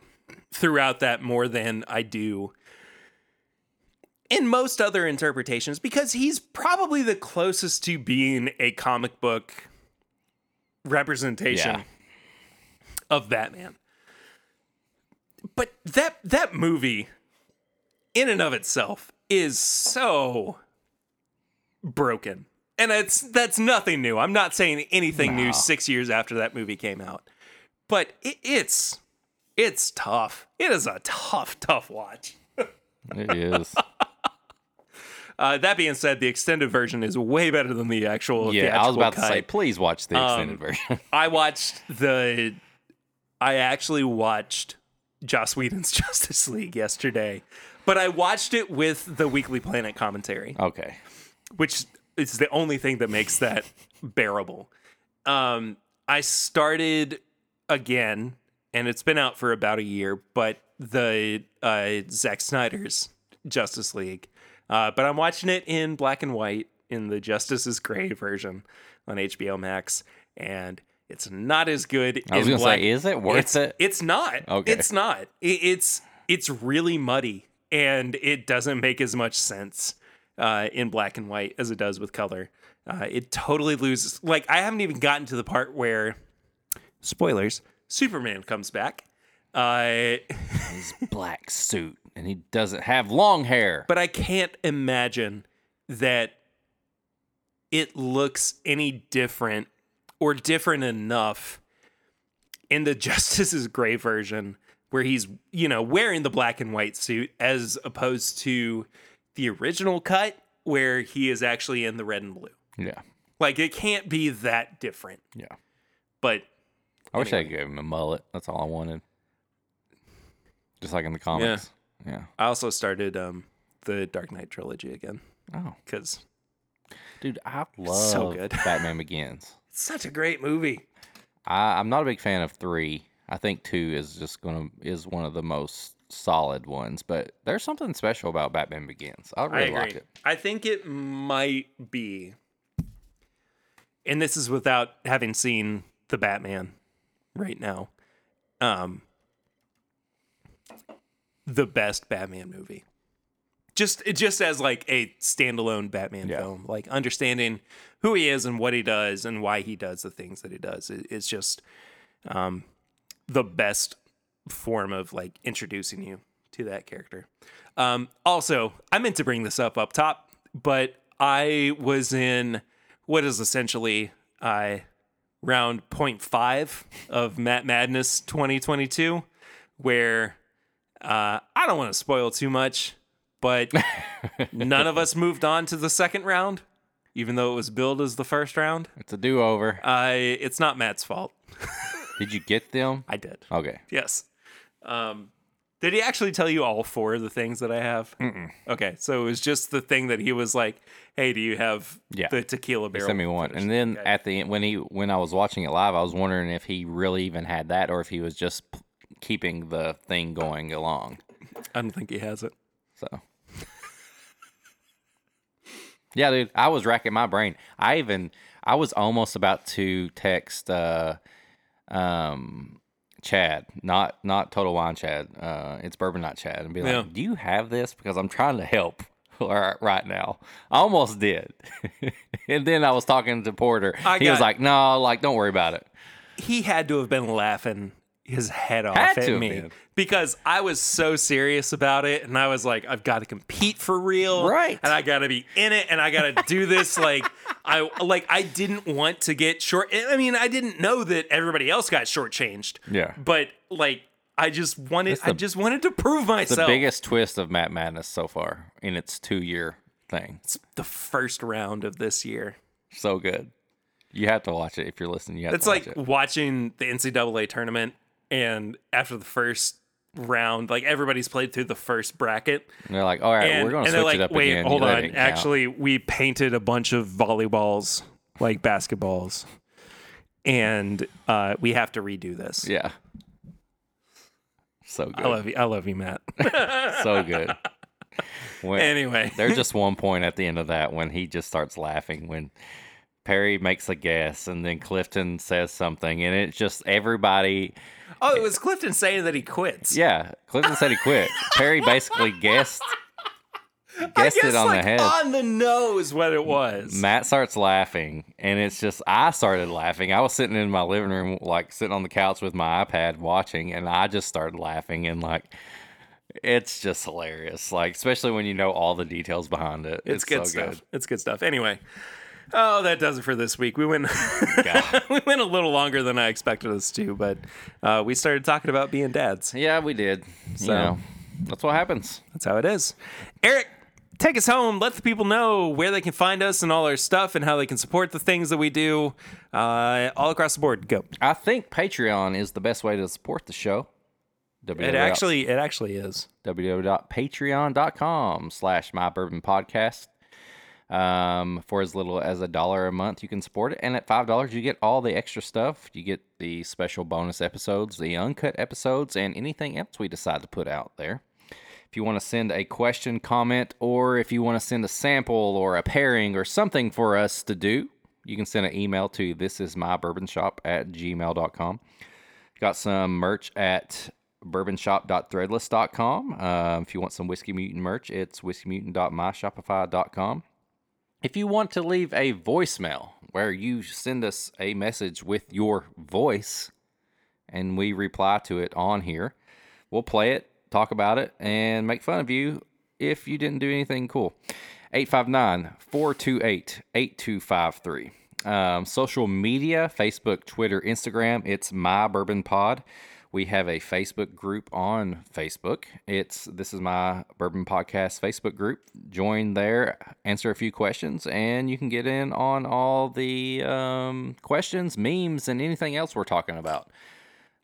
throughout that more than I do in most other interpretations, because he's probably the closest to being a comic book representation of Batman. But that movie, in and of itself, is so broken. And that's nothing new. I'm not saying anything new 6 years after that movie came out. But it's tough. It is a tough watch. It is. That being said, the extended version is way better than the actual theatrical cut. I was about to say, please watch the extended version. I actually watched Joss Whedon's Justice League yesterday. But I watched it with the Weekly Planet commentary. Okay. Which... it's the only thing that makes that bearable. I started again, and it's been out for about a year, but the Zack Snyder's Justice League. But I'm watching it in black and white in the Justice is Gray version on HBO Max, and It's not as good. I was going to say, is it worth it? It's not. Okay. It's not. It's really muddy, and it doesn't make as much sense in black and white as it does with color. It totally loses. Like, I haven't even gotten to the part where, spoilers, Superman comes back. His black suit, and he doesn't have long hair. But I can't imagine that it looks any different or different enough in the Justice's Gray version where he's, you know, wearing the black and white suit as opposed to the original cut where he is actually in the red and blue. Yeah. Like, it can't be that different. Yeah. But I wish I gave him a mullet. That's all I wanted. Just like in the comics. Yeah. I also started the Dark Knight trilogy again. Oh. Because... Dude, I love Batman Begins. It's such a great movie. I'm not a big fan of 3. I think 2 is just is one of the most solid ones, but there's something special about Batman Begins. I like it. I think it might be, and this is without having seen the Batman right now, the best Batman movie. Just as like a standalone Batman film, like understanding who he is and what he does and why he does the things that he does. It's just the best form of like introducing you to that character. Also, I meant to bring this up top, but I was in what is essentially round 0.5 of Matt Madness 2022, where I don't want to spoil too much. But none of us moved on to the second round, even though it was billed as the first round. It's a do-over. It's not Matt's fault. Did you get them? I did. Okay. Yes. Did he actually tell you all 4 of the things that I have? Mm-mm. Okay. So it was just the thing that he was like, hey, do you have the tequila barrel? Send me one. And then at the end, when I was watching it live, I was wondering if he really even had that or if he was just keeping the thing going along. I don't think he has it. So... Yeah, dude, I was racking my brain. I was almost about to text Chad, not Total Wine Chad. It's Bourbon Not Chad, and be like, do you have this? Because I'm trying to help right now. I almost did. And then I was talking to Porter. He was like, no, like, don't worry about it. He had to have been laughing his head off at me because I was so serious about it, and I was like, I've got to compete for real, right? And I got to be in it, and I got to do this. I didn't want to get short. I mean, I didn't know that everybody else got shortchanged. Yeah, but like, I just wanted to prove myself. The biggest twist of Matt Madness so far in its 2-year thing. It's the first round of this year. So good. You have to watch it if you're listening. Watching the NCAA tournament. And after the first round, like, everybody's played through the first bracket. And they're like, all right, we're going to switch it up again. And they're like, wait, hold on. Actually, we painted a bunch of volleyballs, like basketballs. And we have to redo this. Yeah. So good. I love you, Matt. So good. Anyway. There's just one point at the end of that when he just starts laughing when Perry makes a guess, and then Clifton says something, and it's just everybody... Oh, it was Clifton saying that he quits. Yeah, Clifton said he quit. Perry basically guessed it on the head. On the nose what it was. Matt starts laughing, and it's just... I started laughing. I was sitting in my living room, like, sitting on the couch with my iPad watching, and I just started laughing, and, like... It's just hilarious, like, especially when you know all the details behind it. It's good stuff. It's good stuff. Anyway... Oh, that does it for this week. We went a little longer than I expected us to, but we started talking about being dads. Yeah, we did. So that's what happens. That's how it is. Eric, take us home. Let the people know where they can find us and all our stuff and how they can support the things that we do all across the board. Go. I think Patreon is the best way to support the show. It actually is. www.patreon.com/mybourbonpodcast. For as little as $1 a month, you can support it. And at $5, you get all the extra stuff. You get the special bonus episodes, the uncut episodes, and anything else we decide to put out there. If you want to send a question, comment, or if you want to send a sample or a pairing or something for us to do, you can send an email to thisismybourbonshop@gmail.com. Got some merch at bourbonshop.threadless.com. If you want some Whiskey Mutant merch, it's whiskeymutant.myshopify.com. If you want to leave a voicemail where you send us a message with your voice and we reply to it on here, we'll play it, talk about it, and make fun of you if you didn't do anything cool. 859-428-8253. Social media, Facebook, Twitter, Instagram, it's My Bourbon Pod. We have a Facebook group on Facebook. It's This Is My Bourbon Podcast Facebook group. Join there, answer a few questions, and you can get in on all the questions, memes, and anything else we're talking about.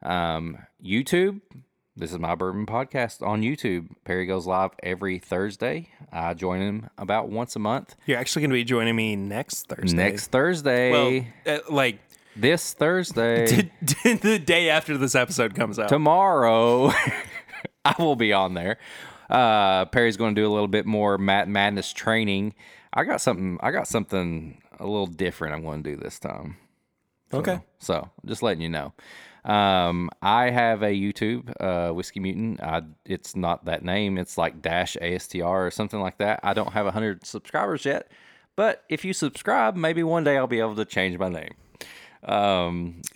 YouTube, This Is My Bourbon Podcast on YouTube. Perry goes live every Thursday. I join him about once a month. You're actually going to be joining me next Thursday. Well, this Thursday. The day after this episode comes out. Tomorrow, I will be on there. Perry's going to do a little bit more Madness training. I got something a little different I'm going to do this time. Okay. So just letting you know. I have a YouTube, Whiskey Mutant. It's not that name. It's like -ASTR or something like that. I don't have 100 subscribers yet. But if you subscribe, maybe one day I'll be able to change my name.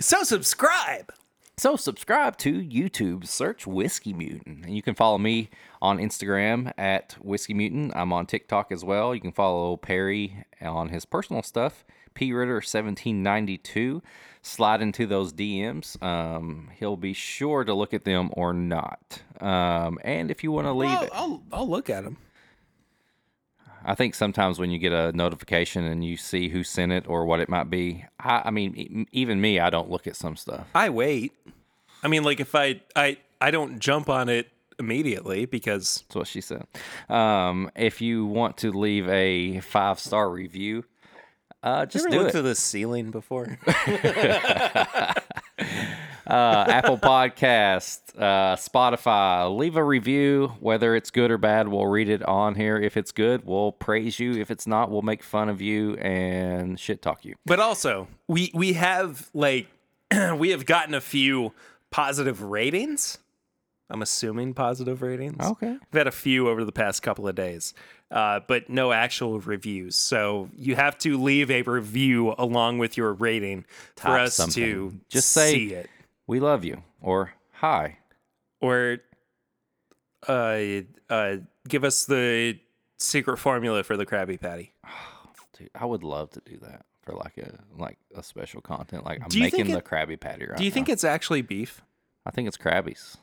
So subscribe to YouTube, search Whiskey Mutant, and you can follow me on Instagram at Whiskey Mutant. I'm on TikTok as well. You can follow Perry on his personal stuff, PRitter1792. Slide into those DMs. He'll be sure to look at them or not. And if you want to leave, I'll look at them. I think sometimes when you get a notification and you see who sent it or what it might be, I mean, even me, I don't look at some stuff. I wait. I mean, like if I don't jump on it immediately because... That's what she said. If you want to leave a 5-star review, just do it. You ever looked to the ceiling before? Apple Podcast, Spotify, leave a review, whether it's good or bad, we'll read it on here. If it's good, we'll praise you. If it's not, we'll make fun of you and shit talk you. But also, we have we have gotten a few positive ratings. I'm assuming positive ratings. Okay. We've had a few over the past couple of days, but no actual reviews. So you have to leave a review along with your rating for us to just see it. We love you, or hi, or give us the secret formula for the Krabby Patty. Oh, dude, I would love to do that for like a special content. Like I'm making the Krabby Patty right now. Do you think it's actually beef? I think it's Krabbies.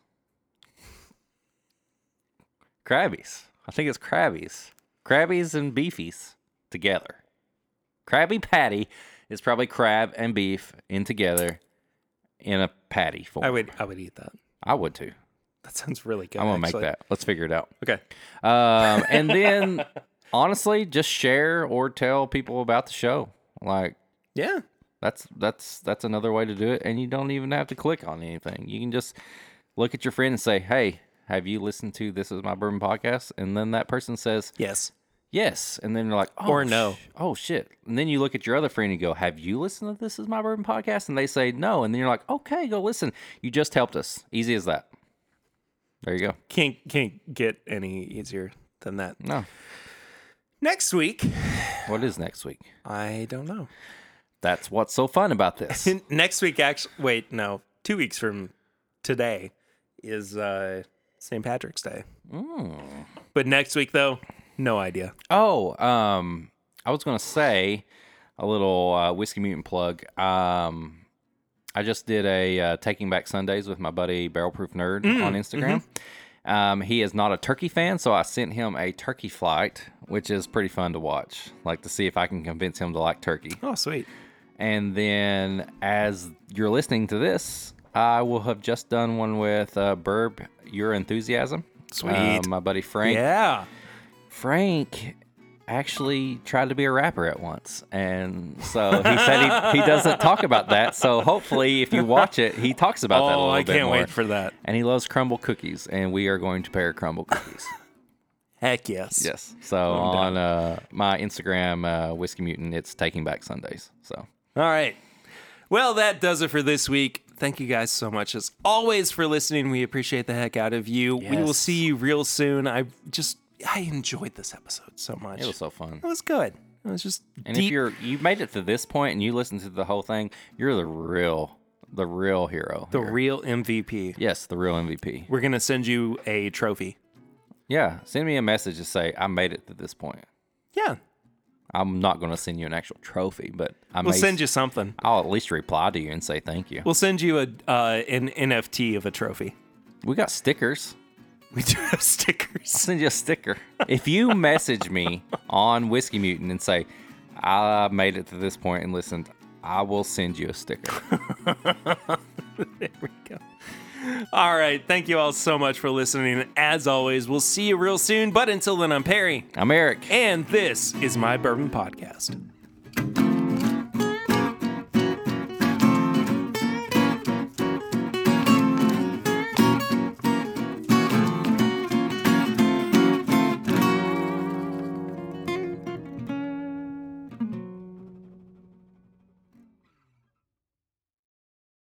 Krabbies. I think it's Krabbies. Krabbies and beefies together. Krabby Patty is probably crab and beef in together. In a patty form. I would eat that. I would too. That sounds really good. I'm going to make that. Let's figure it out. Okay. And then, honestly, just share or tell people about the show. Like, yeah, that's another way to do it. And you don't even have to click on anything. You can just look at your friend and say, hey, have you listened to This Is My Bourbon Podcast? And then that person says, yes. And then you're like, oh, or no. Oh, shit. And then you look at your other friend and you go, have you listened to This Is My Bourbon Podcast? And they say no. And then you're like, okay, go listen. You just helped us. Easy as that. There you go. Can't get any easier than that. No. Next week. What is next week? I don't know. That's what's so fun about this. Next week, actually. Wait, no. 2 weeks from today is St. Patrick's Day. Mm. But next week, though. No idea. Oh, I was going to say a little Whiskey Mutant plug. I just did a Taking Back Sundays with my buddy Barrel Proof Nerd on Instagram. Mm-hmm. He is not a turkey fan, so I sent him a turkey flight, which is pretty fun to watch, like to see if I can convince him to like turkey. Oh, sweet. And then as you're listening to this, I will have just done one with Burb, Your Enthusiasm. Sweet. My buddy Frank. Yeah. Frank actually tried to be a rapper at once, and so he said he doesn't talk about that, so hopefully if you watch it, he talks about that a little bit more. Oh, I can't wait for that. And he loves crumble cookies, and we are going to pair crumble cookies. Heck yes. Yes. So on my Instagram, Whiskey Mutant, it's Taking Back Sundays. So. All right. Well, that does it for this week. Thank you guys so much, as always, for listening. We appreciate the heck out of you. Yes. We will see you real soon. I enjoyed this episode so much. It was so fun. It was good. It was just deep. And if you made it to this point and you listened to the whole thing, you're the real hero. The real MVP. Yes, the real MVP. We're going to send you a trophy. Yeah, send me a message to say, I made it to this point. Yeah. I'm not going to send you an actual trophy, but we'll send you something. I'll at least reply to you and say thank you. We'll send you an NFT of a trophy. We got stickers. We do have stickers. I'll send you a sticker. If you message me on Whiskey Mutant and say, I made it to this point and listened, I will send you a sticker. There we go. All right. Thank you all so much for listening. As always, we'll see you real soon. But until then, I'm Perry. I'm Eric. And this is My Bourbon Podcast.